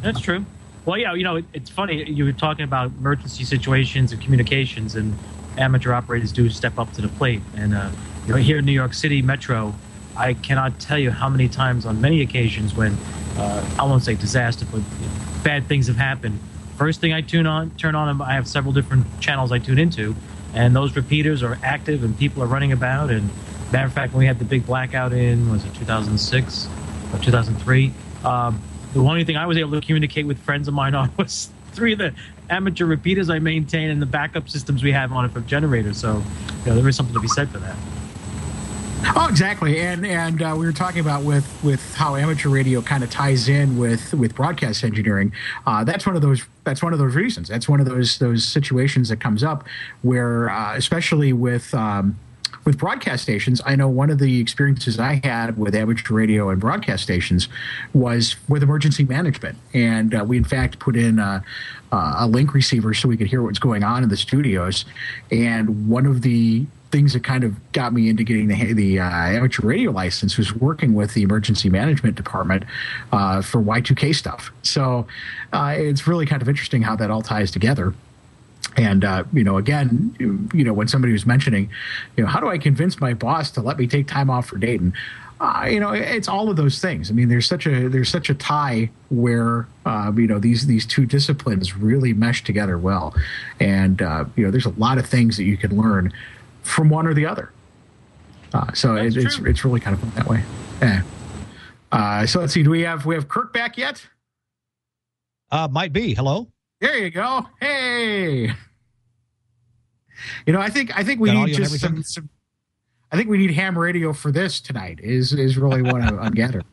That's true. Well, yeah, you know, it, it's funny you were talking about emergency situations and communications and. Amateur operators do step up to the plate, and uh, you know, here in New York City Metro, I cannot tell you how many times, on many occasions, when uh, I won't say disaster, but you know, bad things have happened. First thing I tune on, turn on, I have several different channels I tune into, and those repeaters are active, and people are running about. And matter of fact, when we had the big blackout in was it two thousand six or two thousand three, um, the only thing I was able to communicate with friends of mine on was three of the amateur repeaters I maintain and the backup systems we have on it from generators. So, you know, there is something to be said for that. Oh, exactly. And and uh, we were talking about with, with how amateur radio kind of ties in with, with broadcast engineering. Uh, that's one of those that's one of those reasons. That's one of those those situations that comes up where, uh, especially with um, with broadcast stations, I know one of the experiences I had with amateur radio and broadcast stations was with emergency management. And uh, we, in fact, put in a, a link receiver so we could hear what was going on in the studios. And one of the things that kind of got me into getting the, the uh, amateur radio license was working with the emergency management department uh, for Y two K stuff. So uh, it's really kind of interesting how that all ties together. And, uh, you know, again, you know, when somebody was mentioning, you know, how do I convince my boss to let me take time off for Dayton? Uh, you know, it's all of those things. I mean, there's such a there's such a tie where, uh, you know, these these two disciplines really mesh together well. And, uh, you know, there's a lot of things that you can learn from one or the other. Uh, so it, it's it's really kind of fun that way. Yeah. Uh, so let's see. Do we have we have Kirk back yet? Uh, might be. Hello. There you go. Hey. You know, I think I think we need just some, some. I think we need ham radio for this tonight. Is is really what I'm gathering.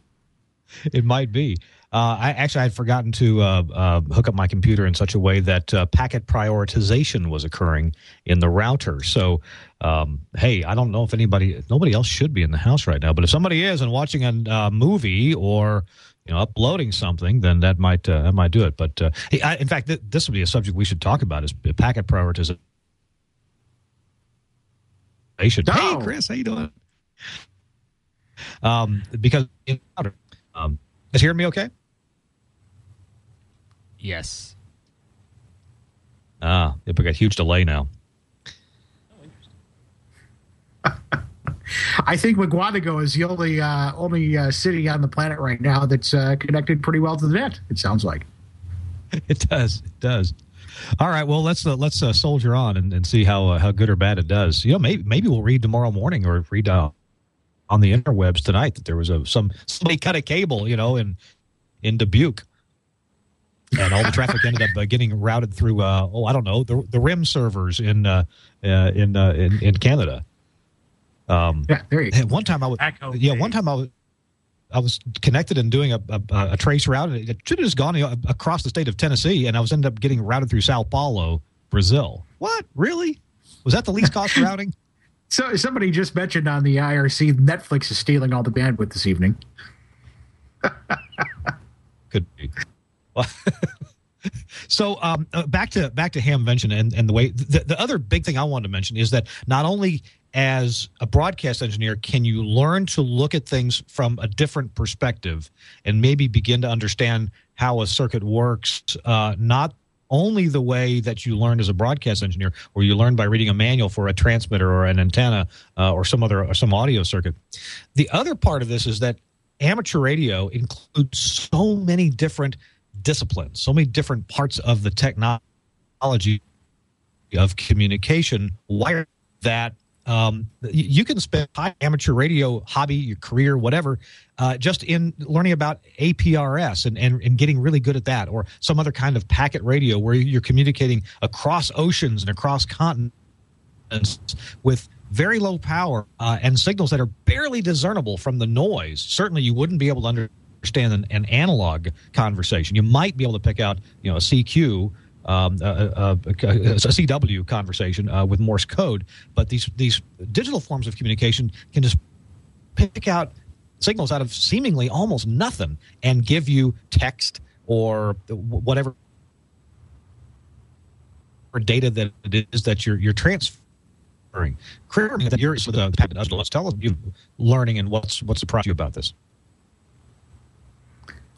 It might be. Uh, I actually I had forgotten to uh, uh, hook up my computer in such a way that uh, packet prioritization was occurring in the router. So, um, hey, I don't know if anybody, nobody else should be in the house right now. But if somebody is and watching a uh, movie or you know uploading something, then that might uh, that might do it. But uh, hey, I, in fact, th- this would be a subject we should talk about: is packet prioritization. No. Hey, Chris, how you doing? Um, because in router, um, is hearing me okay? Yes. Ah, we got a huge delay now. Oh, I think Maguadago is the only uh, only uh, city on the planet right now that's uh, connected pretty well to the net. It sounds like it does. It does. All right. Well, let's uh, let's uh, soldier on and, and see how uh, how good or bad it does. You know, maybe maybe we'll read tomorrow morning or read uh, on the interwebs tonight that there was a some somebody cut a cable, you know, in in Dubuque, and all the traffic ended up uh, getting routed through. Uh, oh, I don't know the the R I M servers in uh, uh, in, uh, in in Canada. Um, yeah, there you go. One time I was yeah, one time I was I was connected and doing a a, a trace route. It should have just gone across the state of Tennessee, and I was ended up getting routed through Sao Paulo, Brazil. What? Really? Was that the least cost routing? So somebody just mentioned on the I R C, Netflix is stealing all the bandwidth this evening. Could be. Well, so um, uh, back to back to Hamvention and, and the way the, the other big thing I wanted to mention is that not only as a broadcast engineer can you learn to look at things from a different perspective and maybe begin to understand how a circuit works, uh, not only the way that you learned as a broadcast engineer, where you learn by reading a manual for a transmitter or an antenna uh, or some other or some audio circuit. The other part of this is that amateur radio includes so many different disciplines, so many different parts of the technology of communication, wire that um, you can spend high amateur radio hobby, your career, whatever, uh, just in learning about A P R S and, and, and getting really good at that, or some other kind of packet radio where you're communicating across oceans and across continents with very low power uh, and signals that are barely discernible from the noise. Certainly you wouldn't be able to understand. understand an, an analog conversation. You might be able to pick out, you know, a C Q, um, a, a, a, a C W conversation uh, with Morse code, but these these digital forms of communication can just pick out signals out of seemingly almost nothing and give you text or whatever or data that it is that you're you're transferring. Clearly, that you're tell us you learning and what's what's surprised you about this.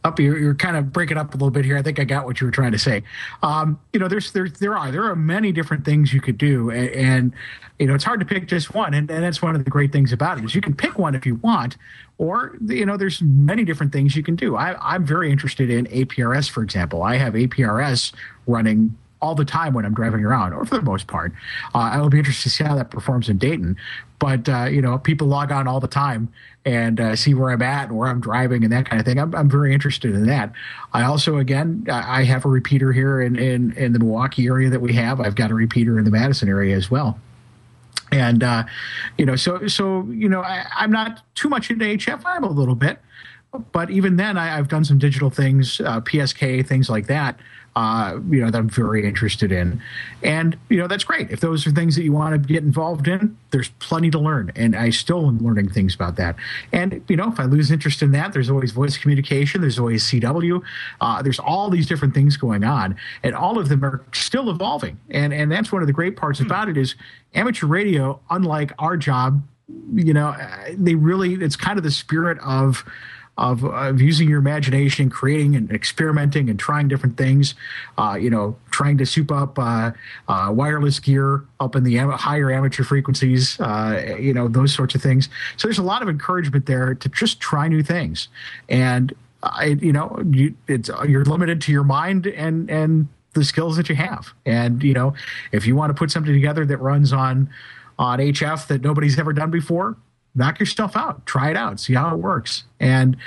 Up, you're, you're kind of breaking up a little bit here. I think I got what you were trying to say. Um, you know, there's there there are there are many different things you could do, and, and you know it's hard to pick just one. And, and that's one of the great things about it is you can pick one if you want, or you know there's many different things you can do. I, I'm very interested in A P R S, for example. I have A P R S running all the time when I'm driving around, or for the most part. Uh, I will be interested to see how that performs in Dayton. But, uh, you know, people log on all the time and uh, see where I'm at and where I'm driving and that kind of thing. I'm, I'm very interested in that. I also, again, I have a repeater here in, in, in the Milwaukee area that we have. I've got a repeater in the Madison area as well. And, uh, you know, so, so you know, I, I'm not too much into H F I, I'm a little bit. But even then, I, I've done some digital things, uh, P S K, things like that, uh, you know, that I'm very interested in. And, you know, that's great. If those are things that you want to get involved in, there's plenty to learn. And I still am learning things about that. And, you know, if I lose interest in that, there's always voice communication. There's always C W. Uh, there's all these different things going on. And all of them are still evolving. And, and that's one of the great parts about it is amateur radio, unlike our job, you know, they really, it's kind of the spirit of, Of, of using your imagination, creating and experimenting and trying different things, uh, you know, trying to soup up uh, uh, wireless gear up in the am- higher amateur frequencies, uh, you know, those sorts of things. So there's a lot of encouragement there to just try new things. And, uh, you know, you, it's, you're limited to your mind and, and the skills that you have. And, you know, if you want to put something together that runs on on H F that nobody's ever done before, knock your stuff out, try it out, see how it works. And,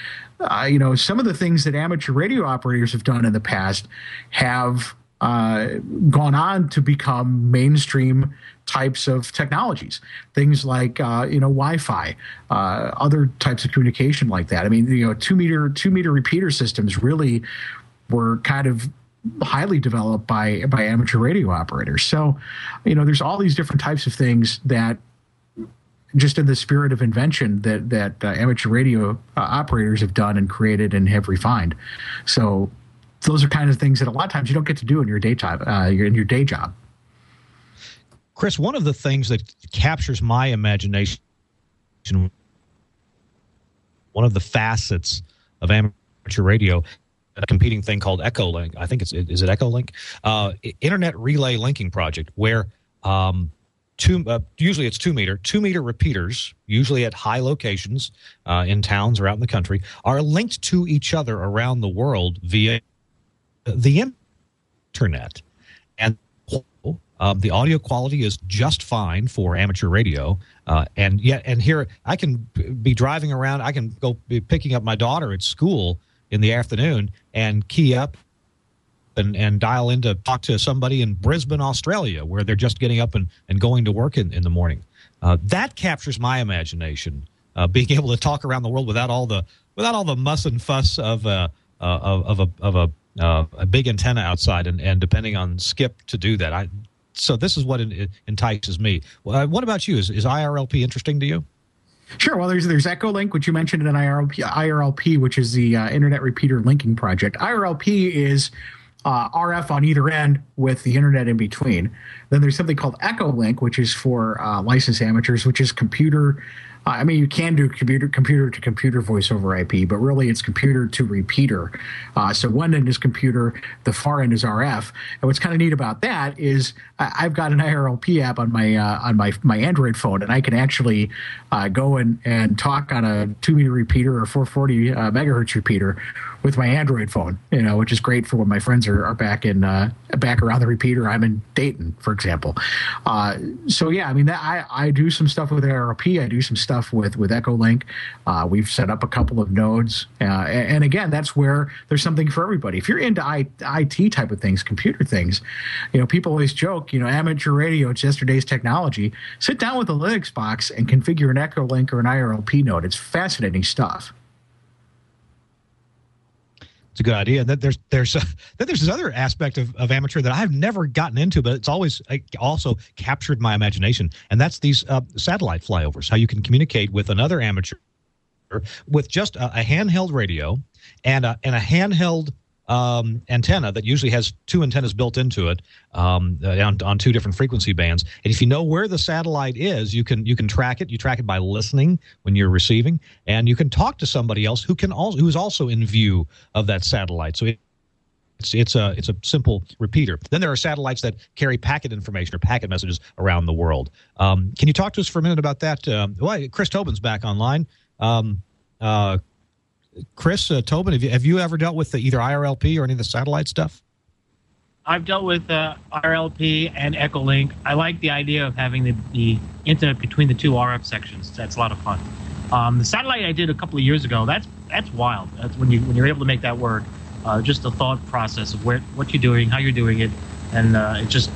uh, you know, some of the things that amateur radio operators have done in the past have uh, gone on to become mainstream types of technologies, things like, uh, you know, Wi-Fi, uh, other types of communication like that. I mean, you know, two meter, two meter repeater systems really were kind of highly developed by, by amateur radio operators. So, you know, there's all these different types of things that, just in the spirit of invention that that uh, amateur radio uh, operators have done and created and have refined. So those are kind of things that a lot of times you don't get to do in your day job, uh, in your day job. Chris, one of the things that captures my imagination, one of the facets of amateur radio, a competing thing called EchoLink. I think it's is it EchoLink? Uh, Internet Relay Linking Project, where um, Two, uh, usually it's two meter, two meter repeaters, usually at high locations uh, in towns or out in the country, are linked to each other around the world via the internet. And uh, the audio quality is just fine for amateur radio. Uh, and yet, and here I can be driving around. I can go be picking up my daughter at school in the afternoon and key up And, and dial in to talk to somebody in Brisbane, Australia, where they're just getting up and, and going to work in, in the morning. Uh, that captures my imagination, uh, being able to talk around the world without all the without all the muss and fuss of a uh, of, of a of a, uh, a big antenna outside and, and depending on skip to do that. I so this is what it, it entices me. Well, what about you? Is is I R L P interesting to you? Sure. Well, there's there's EchoLink, which you mentioned, and I R L P, I R L P, which is the uh, Internet Repeater Linking Project. I R L P is Uh, R F on either end with the internet in between. Then there's something called EchoLink, which is for uh, licensed amateurs, which is computer. Uh, I mean, you can do computer computer to computer voice over I P, but really it's computer to repeater. Uh, so one end is computer, the far end is R F. And what's kind of neat about that is I- I've got an I R L P app on my uh, on my my Android phone, and I can actually uh, go and and talk on a two meter repeater or four forty uh, megahertz repeater with my Android phone, you know, which is great for when my friends are, are back in uh, back around the repeater. I'm in Dayton, for example. Uh, so yeah, I mean, that, I I do some stuff with I R L P. I do some stuff with with EchoLink. Uh, we've set up a couple of nodes, uh, and, and again, that's where there's something for everybody. If you're into I, IT type of things, computer things, you know, people always joke, you know, amateur radio, it's yesterday's technology. Sit down with a Linux box and configure an EchoLink or an I R L P node. It's fascinating stuff. It's a good idea. That there's there's a, that there's this other aspect of, of amateur that I've never gotten into, but it's always also captured my imagination, and that's these uh, satellite flyovers. How you can communicate with another amateur with just a, a handheld radio and a and a handheld um, antenna that usually has two antennas built into it um, on, on two different frequency bands. And if you know where the satellite is, you can you can track it. You track it by listening when you're receiving, and you can talk to somebody else who can also who's also in view of that satellite. So it, it's it's a it's a simple repeater. Then there are satellites that carry packet information or packet messages around the world. Um, can you talk to us for a minute about that? Um, well, Chris Tobin's back online. Um, uh, Chris uh, Tobin, have you, have you ever dealt with the, either I R L P or any of the satellite stuff? I've dealt with uh, I R L P and EchoLink. I like the idea of having the, the internet between the two R F sections. That's a lot of fun. Um, the satellite I did a couple of years ago. That's that's wild. That's when you when you're able to make that work. Uh, just the thought process of where what you're doing, how you're doing it, and uh, it just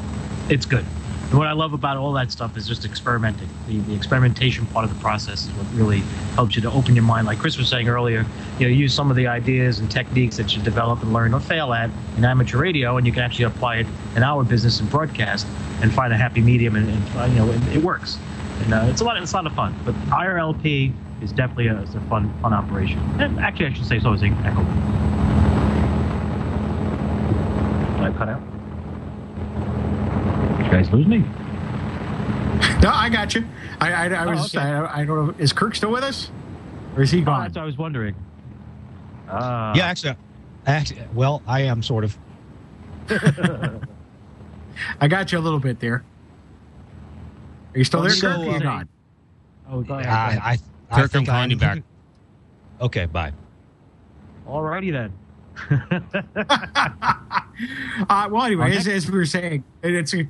it's good. And what I love about all that stuff is just experimenting. The, the experimentation part of the process is what really helps you to open your mind. Like Chris was saying earlier, you know, use some of the ideas and techniques that you develop and learn or fail at in amateur radio, and you can actually apply it in our business and broadcast and find a happy medium, and, and you know, it, it works. And uh, it's a lot. It's a lot of fun. But I R L P is definitely a, it's a fun, fun operation. And actually, I should say so is EchoLink. Did I cut out? You guys lose me? No, I got you. I, I, I was. Oh, okay. I, I don't know. Is Kirk still with us, or is he gone? Oh, that's what I was wondering. Uh, yeah, actually, actually, well, I am sort of. I got you a little bit there. Are you still well, there, so, Kirk? Or are you not? Oh, go ahead. I, I, Kirk, I I'm calling you back. Okay, bye. Alrighty then. uh, well, anyway, as, as we were saying, it's a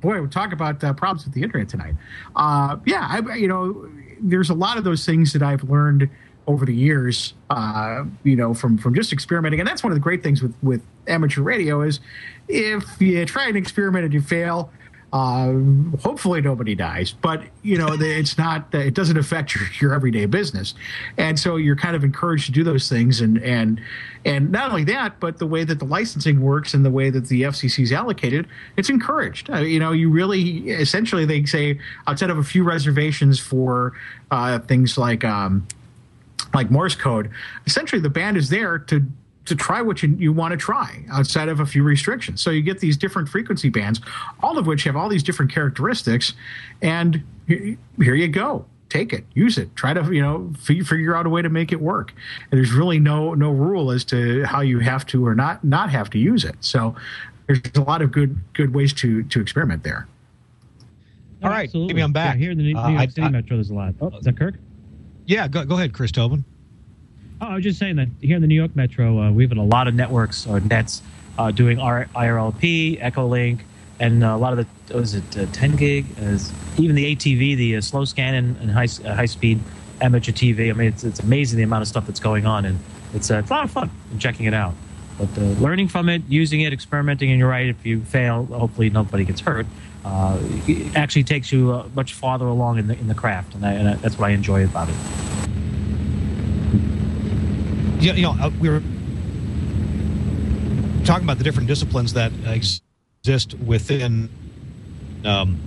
boy. We talk about uh, problems with the internet tonight. Uh, yeah, I, you know, there's a lot of those things that I've learned over the years. Uh, you know, from from just experimenting, and that's one of the great things with with amateur radio is if you try and experiment and you fail, uh, hopefully nobody dies. But you know, it's not. It doesn't affect your, your everyday business, and so you're kind of encouraged to do those things. And and and not only that, but the way that the licensing works and the way that the F C C is allocated, it's encouraged. Uh, you know, you really essentially they say outside of a few reservations for uh, things like um, like Morse code, essentially the band is there to. to try what you, you want to try outside of a few restrictions. So you get these different frequency bands, all of which have all these different characteristics, and here you go. Take it, use it, try to, you know, figure out a way to make it work. And there's really no no rule as to how you have to or not not have to use it. So there's a lot of good good ways to to experiment there. All right, absolutely. Maybe I'm back. Yeah, here in the New York uh, City I, I, Metro, there's a lot. Oh, is that Kirk? Yeah, go, go ahead, Chris Tobin. Oh, I was just saying that here in the New York Metro, uh, we have a lot of networks or nets uh, doing I R L P, EchoLink, and uh, a lot of the was it uh, ten gig, uh, even the A T V, the uh, slow scan and, and high uh, high speed amateur T V. I mean, it's it's amazing the amount of stuff that's going on, and it's, uh, it's a lot of fun checking it out. But uh, learning from it, using it, experimenting, and you're right, if you fail, hopefully nobody gets hurt. Uh, it actually takes you uh, much farther along in the in the craft, and, I, and I, that's what I enjoy about it. You know, we were talking about the different disciplines that exist within um,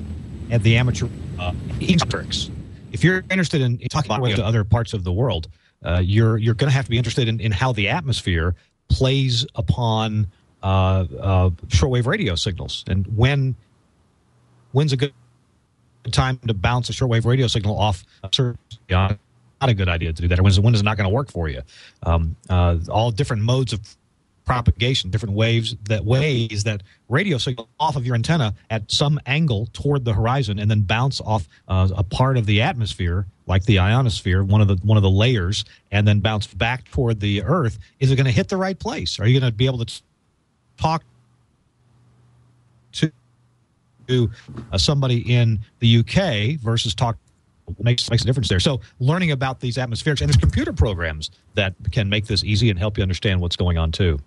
at the amateur uh, instructors. If you're interested in talking about radio to other parts of the world, uh, you're you're going to have to be interested in, in how the atmosphere plays upon uh, uh, shortwave radio signals, and when when's a good time to bounce a shortwave radio signal off a certain. Uh, Not a good idea to do that, or when is it not going to work for you? Um, uh, all different modes of propagation, different waves that ways that radio signal off of your antenna at some angle toward the horizon, and then bounce off uh, a part of the atmosphere, like the ionosphere, one of the one of the layers, and then bounce back toward the Earth. Is it going to hit the right place? Are you going to be able to talk to uh, somebody in the U K versus talk? Makes makes a difference there. So learning about these atmospherics, and there's computer programs that can make this easy and help you understand what's going on too.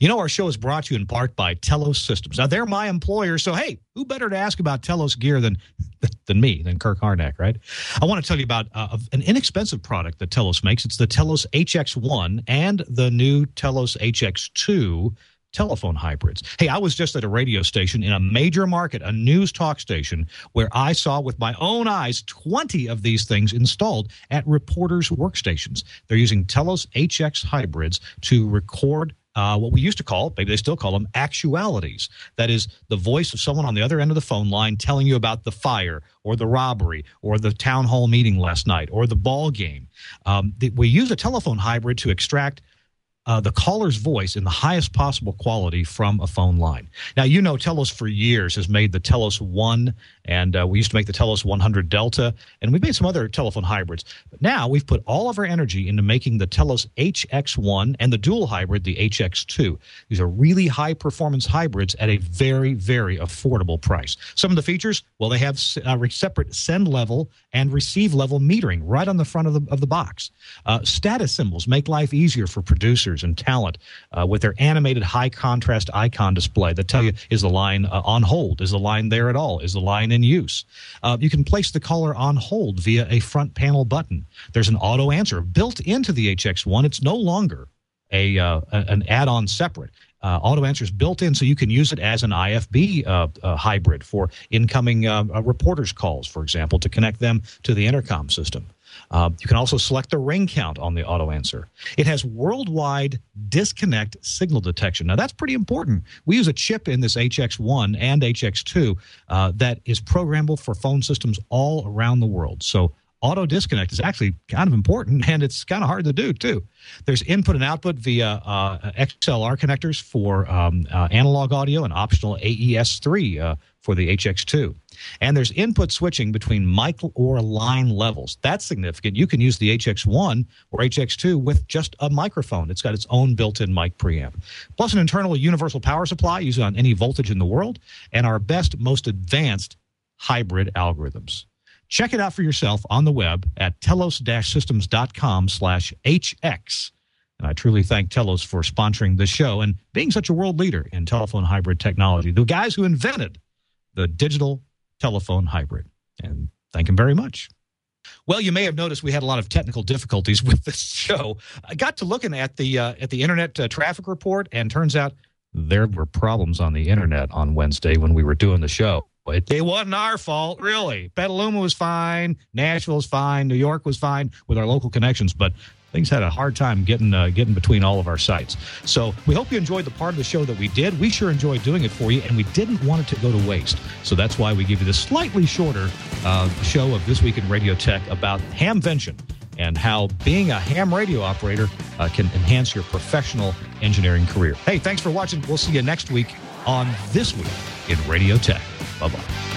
You know, our show is brought to you in part by Telos Systems. Now, they're my employer, so hey, who better to ask about Telos gear than than me, than Kirk Harnack, right? I want to tell you about uh, an inexpensive product that Telos makes. It's the Telos H X one and the new Telos H X two telephone hybrids. Hey, I was just at a radio station in a major market, a news talk station, where I saw with my own eyes twenty of these things installed at reporters' workstations. They're using Telos H X hybrids to record uh, what we used to call, maybe they still call them, actualities. That is the voice of someone on the other end of the phone line telling you about the fire or the robbery or the town hall meeting last night or the ball game. Um, the, we use a telephone hybrid to extract Uh, the caller's voice in the highest possible quality from a phone line. Now, you know, Telos for years has made the Telos one, and uh, we used to make the Telos one hundred Delta, and we've made some other telephone hybrids. But now we've put all of our energy into making the Telos H X one and the dual hybrid, the H X two. These are really high-performance hybrids at a very, very affordable price. Some of the features, well, they have uh, separate send level and receive level metering right on the front of the, of the box. Uh, status symbols make life easier for producers creators and talent uh, with their animated high contrast icon display that tell you, is the line uh, on hold? Is the line there at all? Is the line in use? Uh, you can place the caller on hold via a front panel button. There's an auto answer built into the H X one. It's no longer a uh, an add-on separate. Uh, auto answer is built in, so you can use it as an I F B uh, uh, hybrid for incoming uh, uh, reporters' calls, for example, to connect them to the intercom system. Uh, you can also select the ring count on the auto answer. It has worldwide disconnect signal detection. Now, that's pretty important. We use a chip in this H X one and H X two uh, that is programmable for phone systems all around the world. So auto disconnect is actually kind of important, and it's kind of hard to do, too. There's input and output via uh, X L R connectors for um, uh, analog audio and optional A E S three uh, for the H X two. And there's input switching between mic or line levels. That's significant. You can use the H X one or H X two with just a microphone. It's got its own built-in mic preamp. Plus an internal universal power supply used on any voltage in the world, and our best, most advanced hybrid algorithms. Check it out for yourself on the web at telos dash systems dot com slash H X. And I truly thank Telos for sponsoring this show and being such a world leader in telephone hybrid technology. The guys who invented the digital telephone hybrid. And thank him very much. Well, you may have noticed we had a lot of technical difficulties with this show. I got to looking at the uh, at the Internet uh, traffic report, and turns out there were problems on the Internet on Wednesday when we were doing the show. It, it wasn't our fault, really. Petaluma was fine. Nashville was fine. New York was fine with our local connections, but things had a hard time getting uh, getting between all of our sites. So we hope you enjoyed the part of the show that we did. We sure enjoyed doing it for you, and we didn't want it to go to waste. So that's why we give you this slightly shorter uh, show of This Week in Radio Tech about Hamvention and how being a ham radio operator uh, can enhance your professional engineering career. Hey, thanks for watching. We'll see you next week on This Week in Radio Tech. Bye-bye.